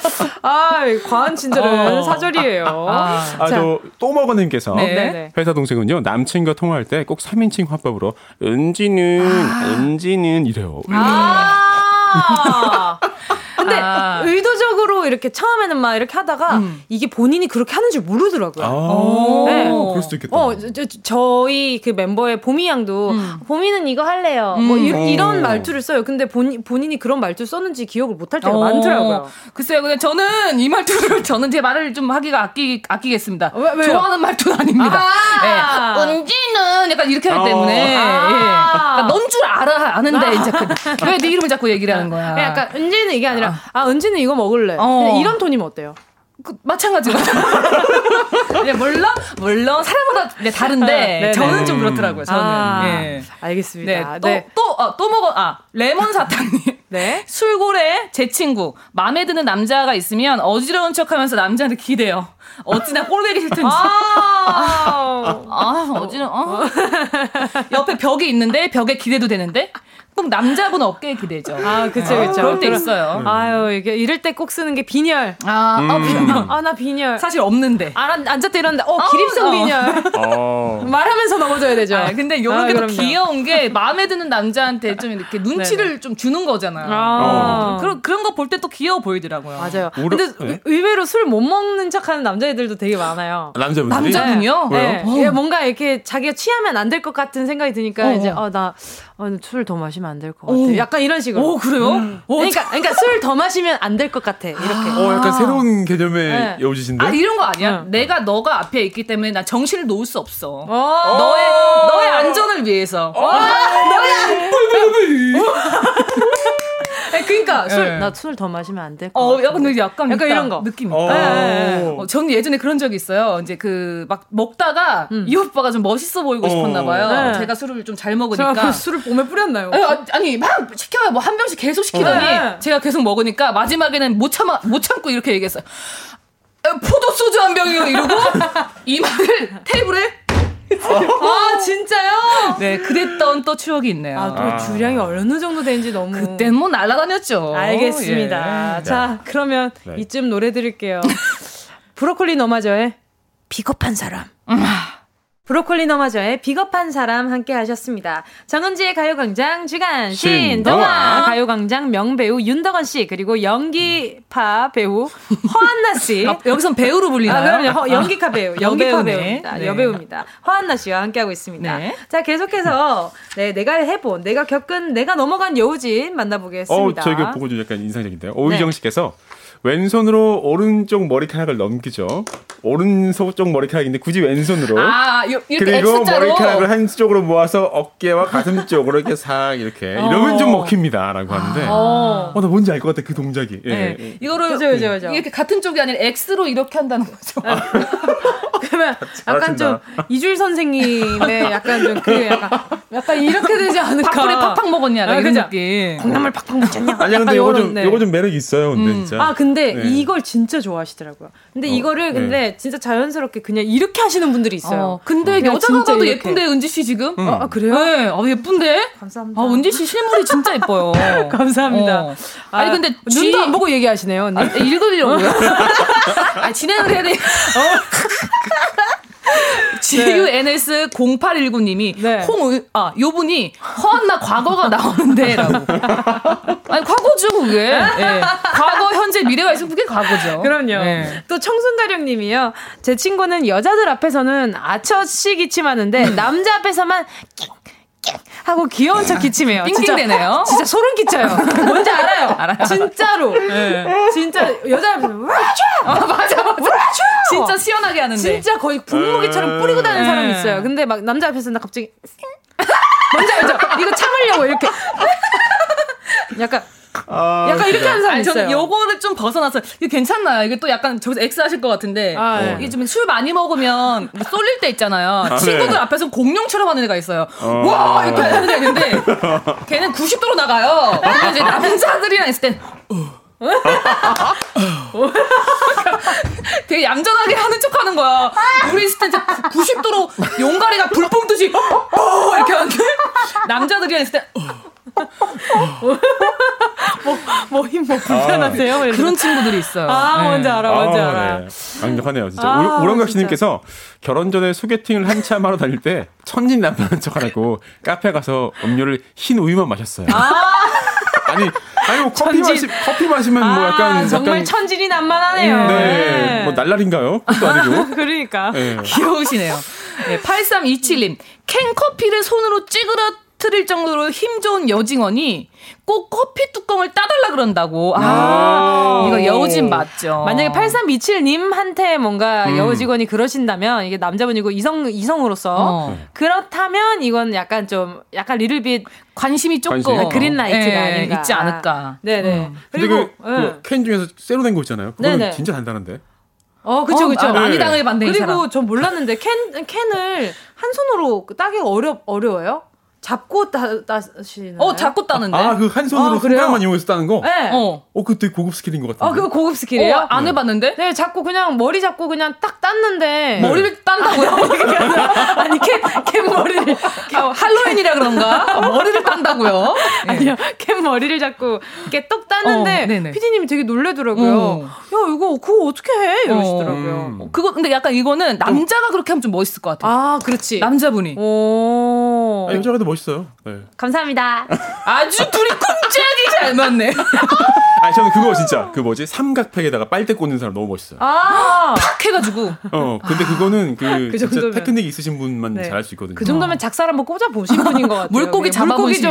아, 과한 친절은 사절이에요. 아, 저 또먹어님께서 네. 회사 동생은요, 남친과 통화할 때 꼭 3인칭 화법으로 은지는 이래요. 아. 근데 의도적으로 이렇게 처음에는 막 이렇게 하다가 이게 본인이 그렇게 하는 줄 모르더라고요. 아~ 네. 그럴 수도 있겠다. 저희 그 멤버의 보미 양도 보미는 이거 할래요. 뭐 이런 말투를 써요. 근데 본인이 그런 말투를 썼는지 기억을 못할 때가 많더라고요. 글쎄요. 근데 저는 이 말투를 저는 제 말을 좀 하기가 아끼겠습니다. 왜요? 좋아하는 말투는 아닙니다. 아~ 네. 은지는 약간 이렇게 하기 때문에 예. 그러니까 넌 줄 아는데 이제 왜 네 이름을 자꾸 얘기를 하는 거야. 약간 은지는 이게 아니라 아, 은지는 이거 먹을래. 이런 톤이면 어때요? 그, 마찬가지로. 네, 물론, 사람마다 네, 다른데, 네네. 저는 좀 그렇더라고요, 저는. 네. 알겠습니다. 네, 레몬 사탕님. 네. 술고래, 제 친구. 마음에 드는 남자가 있으면 어지러운 척 하면서 남자한테 기대요. 어찌나 꼴배기 싫든지. 어지러워. 옆에 벽이 있는데, 벽에 기대도 되는데. 꼭 남자분 어깨에 기대죠. 아, 그쵸. 그럴 때 있어요. 아유, 이게 이럴 때 꼭 쓰는 게 빈혈. 나 빈혈. 사실 없는데. 앉았다 이러는데, 기립성 빈혈. 말하면서 넘어져야 되죠. 아, 근데 요런 게 귀여운 게 마음에 드는 남자한테 좀 이렇게 눈치를 네네. 좀 주는 거잖아요. 그런 거 볼 때 또 귀여워 보이더라고요. 맞아요. 근데 네? 의외로 술 못 먹는 척하는 남자애들도 되게 많아요. 남자분이요? 네. 네. 뭔가 이렇게 자기가 취하면 안 될 것 같은 생각이 드니까 이제 나 술 더 마시면 안 될 것 같아. 약간 이런 식으로. 오, 그래요? 그러니까 술 더 마시면 안 될 것 같아. 이렇게. 약간 새로운 개념의 네. 여우지신데. 아, 이런 거 아니야? 내가 너가 앞에 있기 때문에 나 정신을 놓을 수 없어. 너의 안전을 위해서. 그러니까 나 술 더 마시면 안 될 것 같아. 약간 이런 거 느낌 있다. 저는 예전에 그런 적이 있어요. 이제 그 막 먹다가 이 오빠가 좀 멋있어 보이고 싶었나 봐요. 네. 제가 술을 좀 잘 먹으니까 제가 술을 몸에 뿌렸나요? 아니 막 시켜요. 뭐 한 병씩 계속 시키더니 제가 계속 먹으니까 마지막에는 못 참고 이렇게 얘기했어요. 포도 소주 한 병이요 이러고 이마를 테이블에. 아, 진짜요? 네, 그랬던 또 추억이 있네요. 또 주량이 어느 정도 되는지 너무. 그땐 뭐 날아다녔죠. 알겠습니다. 예. 자, 그러면 이쯤 노래 드릴게요. 브로콜리 너마저의 비겁한 사람. 브로콜리 너마저의 비겁한 사람 함께 하셨습니다. 정은지의 가요광장 주간 신동아. 가요광장 명배우 윤덕원 씨 그리고 연기파 배우 허안나 씨. 여기선 배우로 불리나요? 그럼요. 연기파 배우, 여배우입니다. 허안나 씨와 함께하고 있습니다. 네. 자, 계속해서 내가 해본, 내가 겪은, 내가 넘어간 여우진 만나보겠습니다. 저희가 보고 좀 약간 인상적인데요. 오희정 씨께서 왼손으로 오른쪽 머리카락을 넘기죠. 오른쪽 머리카락인데 굳이 왼손으로. 그리고 X자로. 머리카락을 한쪽으로 모아서 어깨와 가슴 쪽으로 이렇게 싹 이렇게. 이러면 좀 먹힙니다라고 하는데. 나 뭔지 알 것 같아 그 동작이. 네. 예. 이거를 그죠. 이렇게 같은 쪽이 아니라 X로 이렇게 한다는 거죠. 그러면 약간 좀 이주일 선생님의 약간 좀 그 약간 이렇게 되지 않을까. 밥풀에 팍팍 먹었냐 이런 느낌. 콩나물 팍팍 먹었냐. 아니 근데 요거 좀 매력이 있어요 근데 진짜. 근데 이걸 진짜 좋아하시더라고요. 근데 이거를 진짜 자연스럽게 그냥 이렇게 하시는 분들이 있어요. 근데 여자가 봐도 예쁜데 은지 씨 지금? 아, 그래요? 네. 예쁜데? 감사합니다. 아, 은지 씨 실물이 진짜 예뻐요. 감사합니다. 아니 근데 눈도 안 보고 얘기하시네요. 언니. 읽으려고요. 진행을 해야 돼. GUNS0819님이 네. 요분이 허안나 과거가 나오는데라고. 아니 과거죠 그게. 네. 과거 현재 미래가 있으면 그게 과거죠. 그럼요. 네. 또 청순가령님이요. 제 친구는 여자들 앞에서는 아처씨 기침하는데 남자 앞에서만 하고 귀여운 척 기침해요. 낑낑대네요. 진짜 소름 끼쳐요. 뭔지 알아요. 진짜로. 네. 진짜 여자 맞아. 진짜 시원하게 하는데. 진짜 거의 분무기처럼 뿌리고 다니는 사람이 있어요. 근데 막 남자 앞에서 나 갑자기 뭔지 알죠? 이거 참으려고 이렇게 약간 이렇게 하는 사람 있어요. 저는 요거를 좀 벗어나서 이게 괜찮나요? 이게 또 약간 저기서 X 하실 것 같은데 이게 좀 술 많이 먹으면 쏠릴 때 있잖아요. 친구들 앞에서 공룡처럼 하는 애가 있어요. 와 이렇게 하는 애가 있는데 걔는 90도로 나가요. 이제 남자들이랑 있을 땐 되게 얌전하게 하는 척하는 거야. 우리 있을 때 90도로 용가리가 불뽕 뜨지 이렇게 하는데 남자들이랑 있을 때 뭐 불편하세요? 아, 그런 친구들이 있어요. 아, 뭔지 알아, 뭔지 알아. 네. 강력하네요, 진짜. 오랑각시님께서 결혼 전에 소개팅을 한참 하러 다닐 때 천진 남편인 척하라고 카페 가서 음료를 흰 우유만 마셨어요. 아니, 커피 마시면 뭐 약간. 정말 천진이 난만하네요. 네. 뭐 날라리인가요? 그것도 아니고. 그러니까. 네. 귀여우시네요. 네, 8327님. 캔커피를 손으로 찌그러뜨릴 정도로 힘 좋은 여직원이 꼭 커피 뚜껑을 따달라 그런다고. 이거 여우진 맞죠. 만약에 8327님한테 뭔가 여우직원이 그러신다면, 이게 남자분이고 이성으로서. 그렇다면 이건 약간 좀, 약간 리틀빗 관심이 조금 그린라이트가 아닌가. 있지 않을까. 네네. 그리고 그 캔 중에서 새로 된 거 있잖아요. 그거는 네네. 진짜 단단한데. 그쵸. 많이 당해봤네. 그리고 전 몰랐는데 캔을 한 손으로 따기가 어려워요? 잡고 따시는. 잡고 따는데. 그 한 손으로 손가락만 이용해서 따는 거? 네. 그 되게 고급 스킬인 것 같은데. 그거 고급 스킬이에요? 안 해봤는데? 네, 잡고 그냥, 머리 잡고 그냥 딱 땄는데. 머리를 딴다고요? 아니, 캔 머리를. 할로윈이라 그런가? 머리를 딴다고요? 네. 아니요, 캔 머리를 잡고 이렇게 떡 땄는데, 피디님이 되게 놀래더라고요. 야, 그거 어떻게 해? 이러시더라고요. 그거, 근데 약간 이거는 남자가 그렇게 하면 좀 멋있을 것 같아요. 그렇지. 남자분이. 남자분도 멋있어요. 네. 감사합니다. 아주 둘이 쿵짝이 잘 맞네. 저는 그거 진짜 삼각팩에다가 빨대 꽂는 사람 너무 멋있어요. 팍 해가지고. 근데 그거는 그 진짜 테크닉 있으신 분만 네. 잘할 수 있거든요. 그 정도면 작살 한번 꽂아 보신 분인 것 같아요. 물고기 잡아보신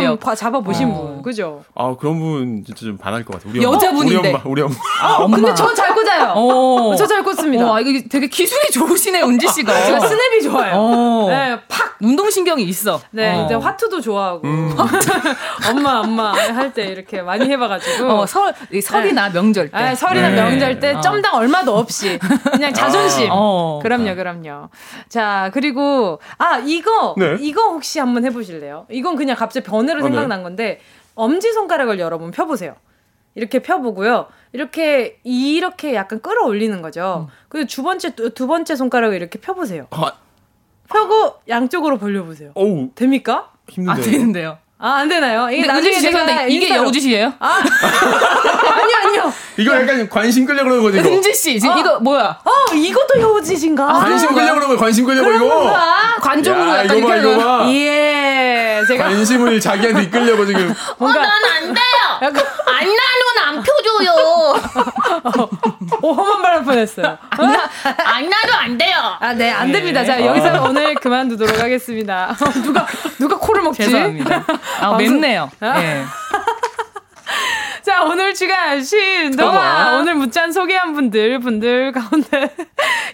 분, 그죠? 그런 분 진짜 좀 반할 것 같아요. 우리 여자분인데. 우리 엄마. 근데 전 잘 꽂아요. 저 잘 꽂습니다. 이거 되게 기술이 좋으시네요, 은지 씨가. 제가 스냅이 좋아요. 네, 팍 운동신경이 있어. 네, 이제 화투도 좋아하고. 엄마 할 때 이렇게 많이 해봐가지고. 설이나 명절 때. 명절 때 점당 얼마도 없이 그냥 자존심. 그럼요. 자, 그리고 이거 혹시 한번 해보실래요? 이건 그냥 갑자기 변으로 생각난 건데, 엄지손가락을 여러분 펴보세요. 이렇게 펴보고요. 이렇게 약간 끌어올리는 거죠. 그리고 두 번째 손가락을 이렇게 펴보세요. 펴고 양쪽으로 벌려보세요. 오우. 됩니까? 힘든데요. 안 되는데요. 안 되나요? 이게 나중에 제가 이게 여우짓이에요? 아니요. 이거 약간 관심 끌려고 그러는 거지. 은지 씨, 이거 뭐야? 이것도 여우짓인가? 관심 끌려고 그러면 관심 끌려고 이거. 관종으로 약간 이렇게. 예, 제가 관심을 자기한테 이끌려고 지금. 난 안 돼요. 약간 안 나누면 안 펴줘요. 험한 바람 뻔했어요. 안 나도 안 돼요. 네, 안 됩니다. 자, 여기서 오늘 그만두도록 하겠습니다. 누가 코를 먹지? 죄송합니다. 맵네요. 네. 자, 오늘 출연하신 동아 오늘 문자 소개한 분들 가운데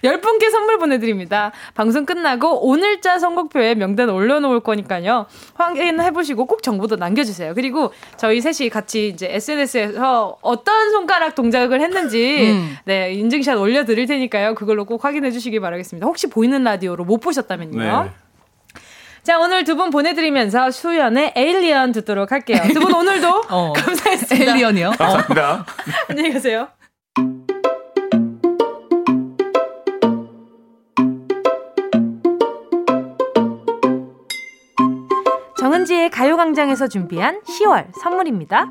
10분께 선물 보내드립니다. 방송 끝나고 오늘자 선곡표에 명단 올려놓을 거니까요. 확인해보시고 꼭 정보도 남겨주세요. 그리고 저희 셋이 같이 이제 SNS에서 어떤 손가락 동작을 했는지 네, 인증샷 올려드릴 테니까요. 그걸로 꼭 확인해주시기 바라겠습니다. 혹시 보이는 라디오로 못 보셨다면요. 네. 자, 오늘 두 분 보내드리면서 수연의 에일리언 듣도록 할게요. 두 분 오늘도 감사했습니다. 에일리언이요? 감사합니다. 안녕히 가세요. 정은지의 가요광장에서 준비한 10월 선물입니다.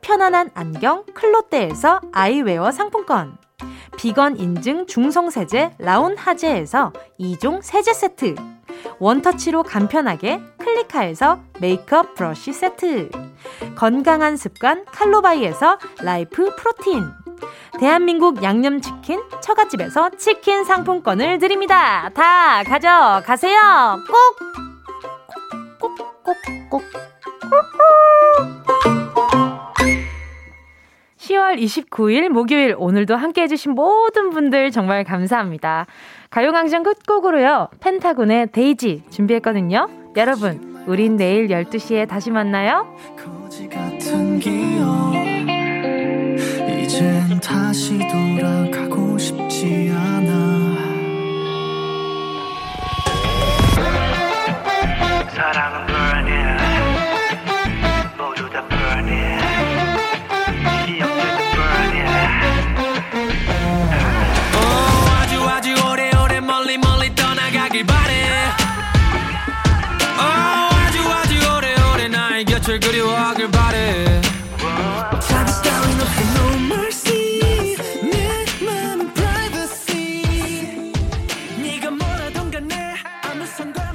편안한 안경 클로떼에서 아이웨어 상품권, 비건 인증 중성세제 라온하제에서 2종 세제 세트, 원터치로 간편하게 클리카에서 메이크업 브러쉬 세트, 건강한 습관 칼로바이에서 라이프 프로틴, 대한민국 양념치킨 처갓집에서 치킨 상품권을 드립니다. 다 가져가세요. 꼭꼭꼭꼭꼭. 10월 29일 목요일, 오늘도 함께 해주신 모든 분들 정말 감사합니다. 가요광장 끝곡으로요, 펜타곤의 데이지 준비했거든요. 여러분, 우린 내일 12시에 다시 만나요. 거지 같은 기억 이젠 다시 돌아가고 싶지 않아. 사랑은 불안해. 모두 다 불안해. 그리워하길 바래. Touch down 없어 no mercy. 내 맘은 privacy. 네가 뭐라던 간에 아무 상관